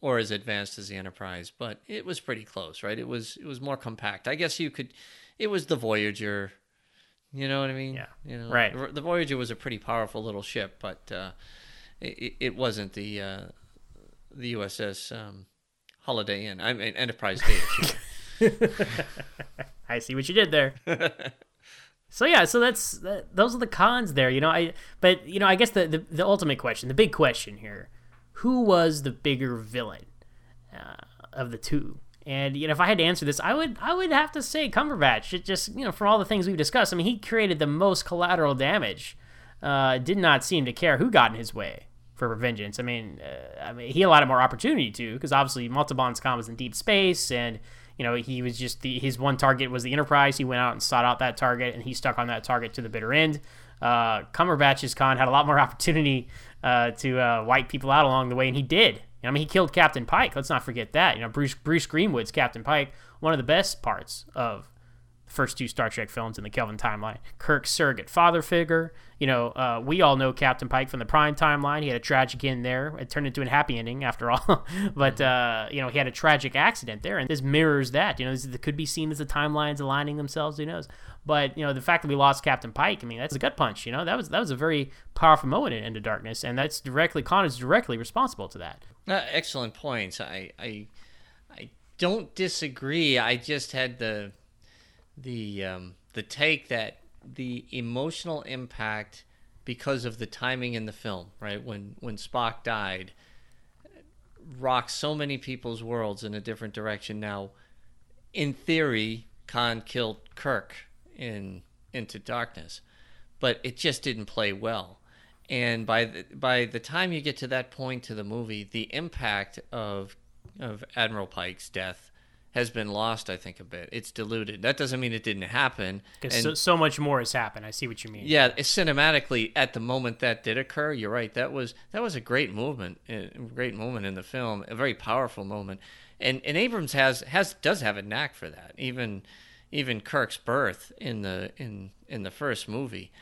or as advanced as the Enterprise, but it was pretty close, right? It was it was more compact. I guess you could it was the Voyager. You know what I mean? Yeah. You know, right. The Voyager was a pretty powerful little ship, but uh, it, it wasn't the uh, the U S S um, Holiday Inn. I mean, Enterprise Day. I see what you did there. So yeah, so that's that, those are the cons there. You know, I but you know, I guess the, the the ultimate question, the big question here, who was the bigger villain uh, of the two? And you know, if I had to answer this, I would I would have to say Cumberbatch. It just, you know, for all the things we've discussed, I mean, he created the most collateral damage. Uh, did not seem to care who got in his way for vengeance. I mean, uh, I mean, he had a lot more opportunity to, because obviously Montalban's Khan was in deep space, and you know, he was just the, his one target was the Enterprise. He went out and sought out that target, and he stuck on that target to the bitter end. Uh, Cumberbatch's Khan had a lot more opportunity uh, to uh, wipe people out along the way, and he did. I mean, he killed Captain Pike. Let's not forget that. You know, Bruce Bruce Greenwood's Captain Pike, one of the best parts of the first two Star Trek films in the Kelvin timeline. Kirk's surrogate father figure. You know, uh, we all know Captain Pike from the Prime timeline. He had a tragic end there. It turned into a happy ending, after all. But, uh, you know, he had a tragic accident there, and this mirrors that. You know, this could be seen as the timelines aligning themselves. Who knows? But, you know, the fact that we lost Captain Pike, I mean, that's a gut punch. You know, that was that was a very powerful moment in Into Darkness, and that's directly, Khan is directly responsible to that. Uh, excellent points. I, I I don't disagree. I just had the the um, the take that the emotional impact because of the timing in the film, right? When when Spock died, rocked so many people's worlds in a different direction. Now, in theory, Khan killed Kirk in Into Darkness, but it just didn't play well. And by the, by the time you get to that point to the movie, the impact of of Admiral Pike's death has been lost, I think, a bit. It's diluted. That doesn't mean it didn't happen. Because so, so much more has happened. I see what you mean. Yeah, cinematically, at the moment that did occur, you're right. That was that was a great movement, a great moment in the film, a very powerful moment. And and Abrams has has does have a knack for that. Even even Kirk's birth in the in in the first movie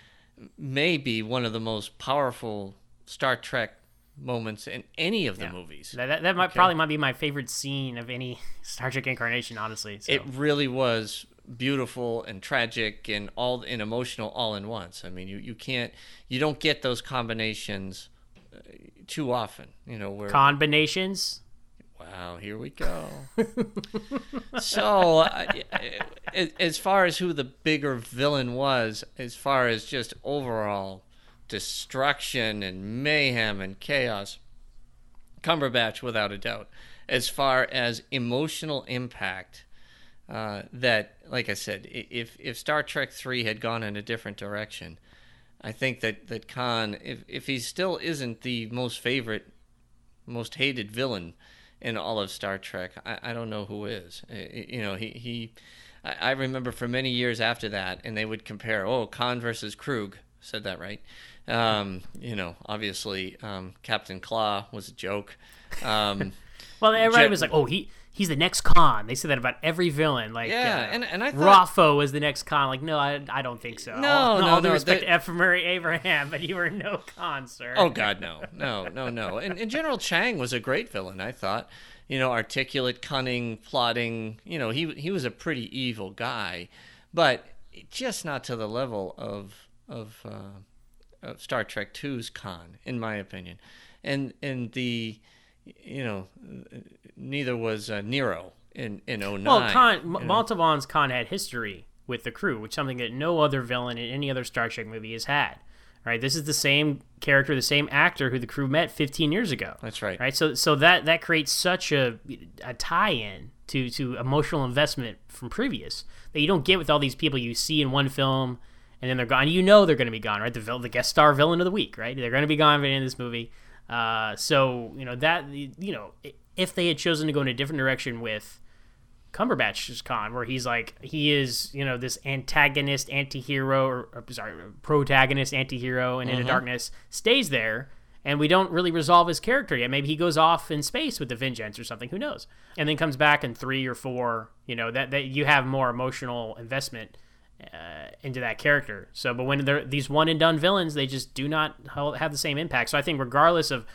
may be one of the most powerful Star Trek moments in any of the yeah. movies. That, that, that might okay. probably might be my favorite scene of any Star Trek incarnation, honestly. So. It really was beautiful and tragic and all and emotional all in once. I mean, you, you can't you don't get those combinations too often. You know, where combinations. Wow, here we go. So, uh, as far as who the bigger villain was, as far as just overall destruction and mayhem and chaos, Cumberbatch, without a doubt. As far as emotional impact, uh, that, like I said, if if Star Trek three had gone in a different direction, I think that, that Khan, if, if he still isn't the most favorite, most hated villain in all of Star Trek, I, I don't know who is. You know, he, he I remember for many years after that, and they would compare, oh, Khan versus Krug. Said that right. Um, you know, obviously, um, Captain Claw was a joke. Um, well, everybody Je- was like, oh, he he's the next Khan. They said that about every villain. Like, yeah, uh, and, and I thought... Raffo was the next Khan. Like, no, I, I don't think so. No, all, no, all no. All respect they... to Ephemeri Abraham, but you were no Khan, sir. Oh, God, no. No, no, no. And, and General Chang was a great villain, I thought. You know, articulate, cunning, plotting. You know, he he was a pretty evil guy, but just not to the level of... of uh, of Star Trek two's Khan, in my opinion. And and the, you know, neither was uh, Nero in, in oh nine. Well, Khan, you know? Montalban's Khan had history with the crew, which is something that no other villain in any other Star Trek movie has had, right? This is the same character, the same actor who the crew met fifteen years ago. That's right. Right? So so that that creates such a, a tie-in to, to emotional investment from previous that you don't get with all these people you see in one film, and then they're gone. You know they're going to be gone, right? The, vil- the guest star villain of the week, right? They're going to be gone by the end of this movie. Uh, so, you know, that, you know, if they had chosen to go in a different direction with Cumberbatch's Khan, where he's like, he is, you know, this antagonist, anti-hero, or, or sorry, protagonist, anti-hero, and mm-hmm. Into Darkness stays there, and we don't really resolve his character yet. Maybe he goes off in space with the Vengeance or something, who knows? And then comes back in three or four, you know, that, that you have more emotional investment Uh, into that character. So, but when they're these one and done villains, they just do not have the same impact. So I think regardless of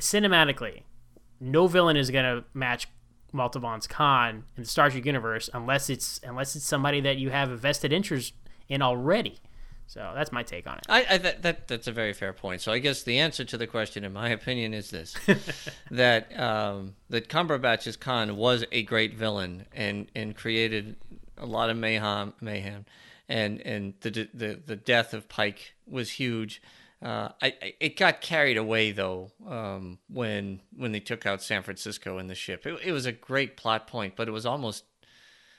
cinematically, no villain is going to match Montalban's Khan in the Star Trek universe unless it's unless it's somebody that you have a vested interest in already. So that's my take on it. I, I that, that that's a very fair point. So I guess the answer to the question, in my opinion, is this: that um, that Cumberbatch's Khan was a great villain and and created a lot of mayhem, mayhem, and and the the the death of Pike was huge. Uh, I, I it got carried away though um, when when they took out San Francisco in the ship. It, it was a great plot point, but it was almost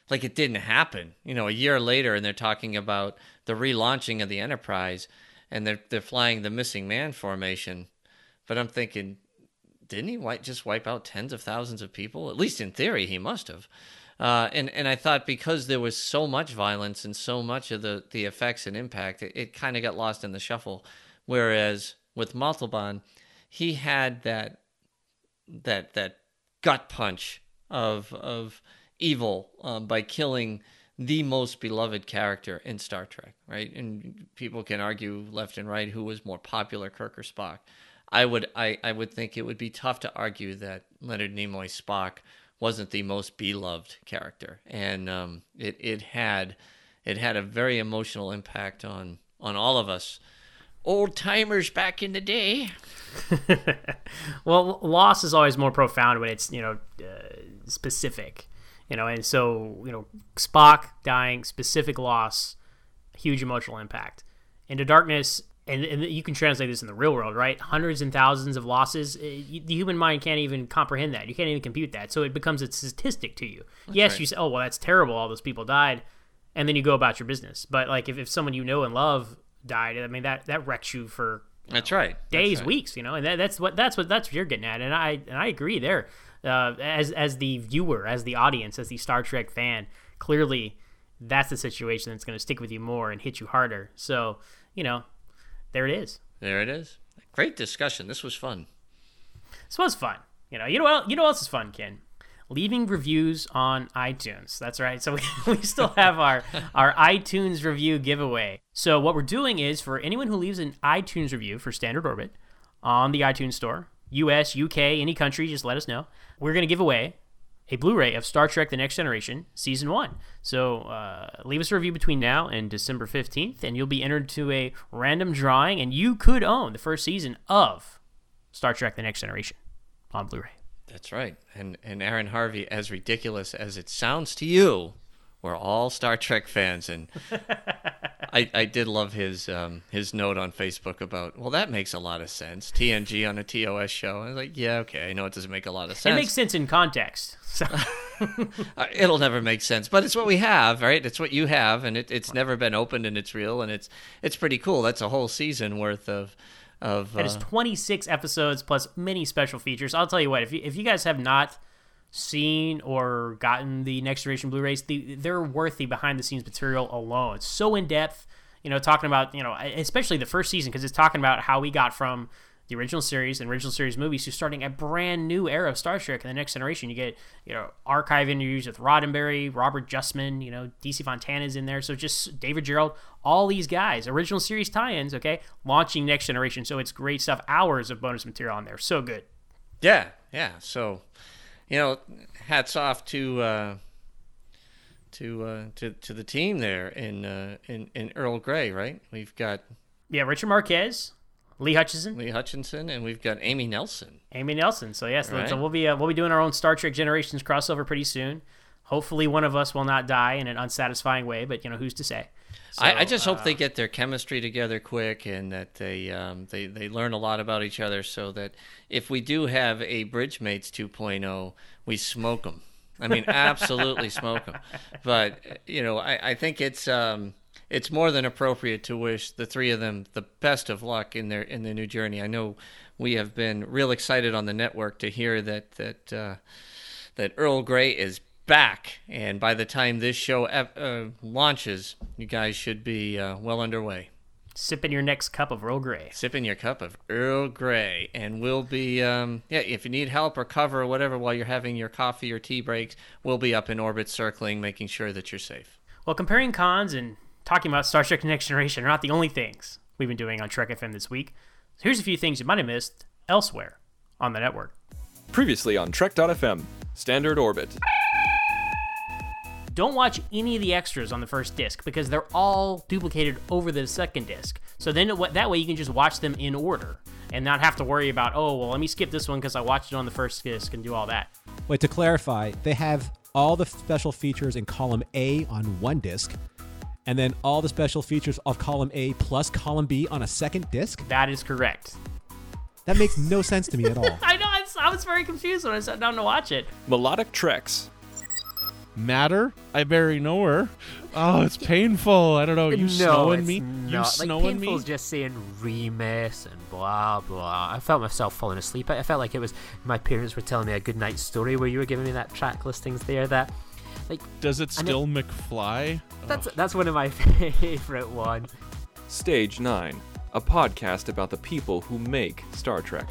like it didn't happen. You know, a year later, and they're talking about the relaunching of the Enterprise, and they're they're flying the missing man formation. But I'm thinking, didn't he wipe, just wipe out tens of thousands of people? At least in theory, he must have. Uh, and, and I thought because there was so much violence and so much of the, the effects and impact, it, it kind of got lost in the shuffle. Whereas with Montalban, he had that that that gut punch of of evil um, by killing the most beloved character in Star Trek, right? And people can argue left and right who was more popular, Kirk or Spock. I would I, I would think it would be tough to argue that Leonard Nimoy Spock wasn't the most beloved character, and um, it it had it had a very emotional impact on, on all of us, old timers back in the day. Well, loss is always more profound when it's you know uh, specific, you know, and so you know Spock dying, specific loss, huge emotional impact. Into Darkness. And, and you can translate this in the real world, right? Hundreds and thousands of losses. You, the human mind can't even comprehend that. You can't even compute that. So it becomes a statistic to you. That's yes, right. You say, oh, well, that's terrible. All those people died. And then you go about your business. But like if, if someone you know and love died, I mean, that, that wrecks you for you that's know, right. days, that's right. weeks, you know, and that, that's what that's what that's what you're getting at. And I and I agree there. Uh, as, as the viewer, as the audience, as the Star Trek fan, clearly that's the situation that's going to stick with you more and hit you harder. So, you know. There it is. There it is. Great discussion. This was fun. This was fun. You know, you know what, you know what else is fun, Ken? Leaving reviews on iTunes. That's right. So we, we still have our, our iTunes review giveaway. So what we're doing is for anyone who leaves an iTunes review for Standard Orbit on the iTunes store, U S, U K, any country, just let us know. We're going to give away a Blu-ray of Star Trek The Next Generation Season one. So uh, leave us a review between now and December fifteenth, and you'll be entered to a random drawing, and you could own the first season of Star Trek The Next Generation on Blu-ray. That's right. And and Aaron Harvey, as ridiculous as it sounds to you, we're all Star Trek fans, and I, I did love his um, his note on Facebook about, well, that makes a lot of sense. T N G on a T O S show. I was like, yeah, okay, I know it doesn't make a lot of sense. It makes sense in context. So. It'll never make sense, but it's what we have, right? It's what you have, and it, it's never been opened, and it's real, and it's it's pretty cool. That's a whole season worth of... of that is twenty-six episodes plus many special features. I'll tell you what, if you, if you guys have not... seen or gotten the Next Generation Blu-rays, the, they're worth the behind-the-scenes material alone. It's so in-depth, you know, talking about, you know, especially the first season, because it's talking about how we got from the original series and original series movies to starting a brand new era of Star Trek and the Next Generation. You get, you know, archive interviews with Roddenberry, Robert Justman, you know, D C Fontana's in there. So just David Gerald, all these guys, original series tie-ins, okay, launching Next Generation. So it's great stuff. Hours of bonus material on there. So good. Yeah, yeah. So... You know, hats off to uh, to, uh, to to the team there in, uh, in in Earl Grey, right? We've got yeah, Richard Marquez, Lee Hutchinson, Lee Hutchinson, and we've got Amy Nelson. Amy Nelson. So yes, right. So we'll be uh, we'll be doing our own Star Trek Generations crossover pretty soon. Hopefully, one of us will not die in an unsatisfying way, but you know, who's to say? So, I, I just hope uh, they get their chemistry together quick, and that they um, they they learn a lot about each other, so that if we do have a Bridgemates two point oh, we smoke them. I mean, absolutely smoke them. But you know, I, I think it's um, it's more than appropriate to wish the three of them the best of luck in their in their new journey. I know we have been real excited on the network to hear that that uh, that Earl Grey is back, and by the time this show uh, launches, you guys should be uh, well underway. Sipping your next cup of Earl Grey. Sipping your cup of Earl Grey, and we'll be um, yeah. If you need help or cover or whatever while you're having your coffee or tea breaks, we'll be up in orbit circling, making sure that you're safe. Well, comparing cons and talking about Star Trek: Next Generation are not the only things we've been doing on Trek F M this week. So here's a few things you might have missed elsewhere on the network. Previously on Trek dot F M, Standard Orbit. Don't watch any of the extras on the first disc because they're all duplicated over the second disc. So then it, that way you can just watch them in order and not have to worry about, oh, well, let me skip this one because I watched it on the first disc and do all that. Wait, to clarify, they have all the special features in column A on one disc and then all the special features of column A plus column B on a second disc? That is correct. That makes no sense to me at all. I know. I, I was very confused when I sat down to watch it. Melodic Treks. Matter? I barely know her. Oh, it's painful. I don't know. You no, snowing me? Not. You snowing like, me? Painful's just saying remix and blah, blah. I felt myself falling asleep. I felt like it was my parents were telling me a goodnight story where you were giving me that track listings there. That, like, does it still it, McFly? That's oh. that's one of my favorite ones. Stage nine, a podcast about the people who make Star Trek.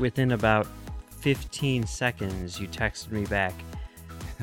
Within about fifteen seconds, you texted me back,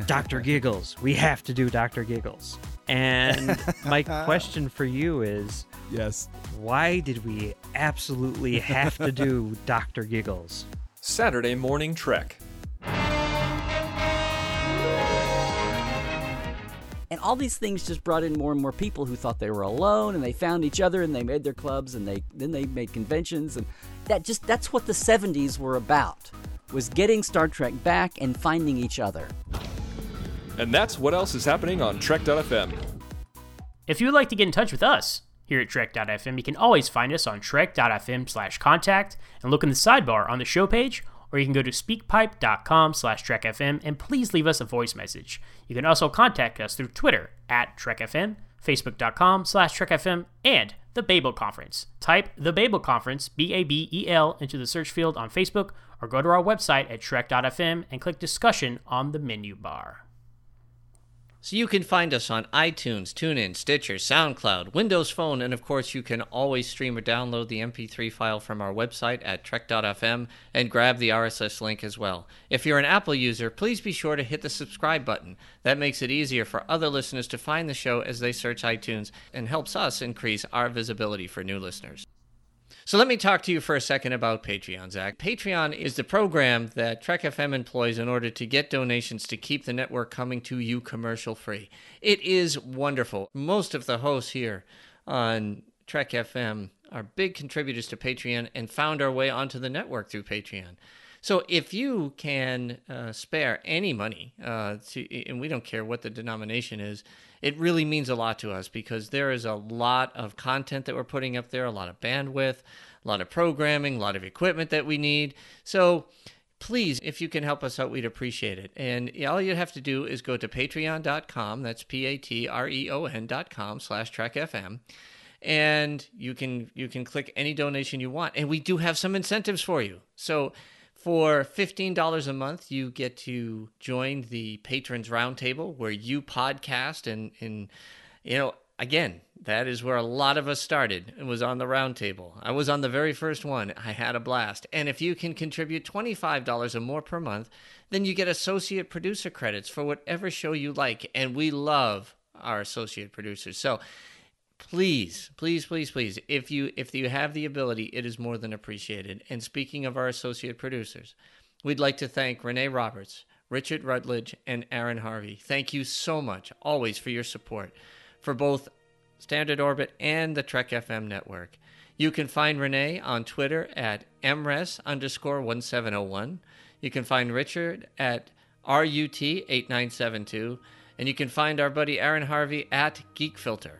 Doctor Giggles, we have to do Doctor Giggles. And my question for you is, yes, why did we absolutely have to do Doctor Giggles? Saturday Morning Trek. And all these things just brought in more and more people who thought they were alone, and they found each other, and they made their clubs, and they then they made conventions, and that just that's what the seventies were about. Was getting Star Trek back and finding each other. And that's what else is happening on Trek dot F M. If you would like to get in touch with us here at Trek dot F M, you can always find us on Trek dot F M slash contact and look in the sidebar on the show page, or you can go to speakpipe dot com slash Trek F M and please leave us a voice message. You can also contact us through Twitter at Trek F M, Facebook dot com slash Trek F M, and the Babel Conference. Type the Babel Conference, B A B E L, into the search field on Facebook, or go to our website at Trek dot F M and click discussion on the menu bar. So you can find us on iTunes, TuneIn, Stitcher, SoundCloud, Windows Phone, and of course you can always stream or download the M P three file from our website at Trek dot F M and grab the R S S link as well. If you're an Apple user, please be sure to hit the subscribe button. That makes it easier for other listeners to find the show as they search iTunes and helps us increase our visibility for new listeners. So let me talk to you for a second about Patreon, Zach. Patreon is the program that Trek F M employs in order to get donations to keep the network coming to you commercial free. It is wonderful. Most of the hosts here on Trek F M are big contributors to Patreon and found our way onto the network through Patreon. So if you can uh, spare any money, uh, to, and we don't care what the denomination is, it really means a lot to us because there is a lot of content that we're putting up there, a lot of bandwidth, a lot of programming, a lot of equipment that we need. So please, if you can help us out, we'd appreciate it. And all you have to do is go to patreon dot com, that's P A T R E O N dot com slash Trek F M. And you can you can click any donation you want. And we do have some incentives for you. So for fifteen dollars a month, you get to join the Patrons Roundtable where you podcast. And, and, you know, again, that is where a lot of us started. It was on the Roundtable. I was on the very first one. I had a blast. And if you can contribute twenty-five dollars or more per month, then you get associate producer credits for whatever show you like. And we love our associate producers. So Please, please, please, please. If you if you have the ability, it is more than appreciated. And speaking of our associate producers, we'd like to thank Renee Roberts, Richard Rutledge, and Aaron Harvey. Thank you so much, always, for your support for both Standard Orbit and the Trek F M network. You can find Renee on Twitter at mres underscore one seven zero one. You can find Richard at rut eight nine seven two, and you can find our buddy Aaron Harvey at GeekFilter.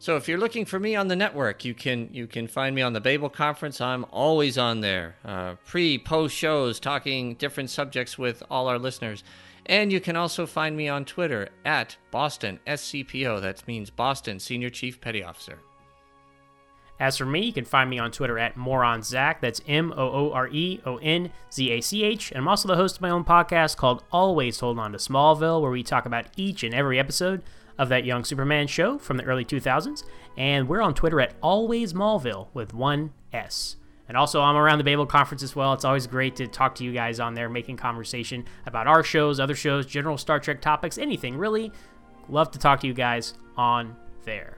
So if you're looking for me on the network, you can you can find me on the Babel Conference. I'm always on there, uh, pre, post shows, talking different subjects with all our listeners. And you can also find me on Twitter at Boston S C P O. That means Boston Senior Chief Petty Officer. As for me, you can find me on Twitter at MoronZach. That's M O O R E O N Z A C H. And I'm also the host of my own podcast called Always Hold On to Smallville, where we talk about each and every episode of that young Superman show from the early two thousands, and we're on Twitter at AlwaysMallville with one S. And also, I'm around the Babel Conference as well. It's always great to talk to you guys on there, making conversation about our shows, other shows, general Star Trek topics, anything really. Love to talk to you guys on there.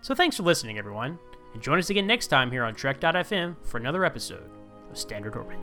So thanks for listening, everyone, and join us again next time here on Trek dot F M for another episode of Standard Orbit.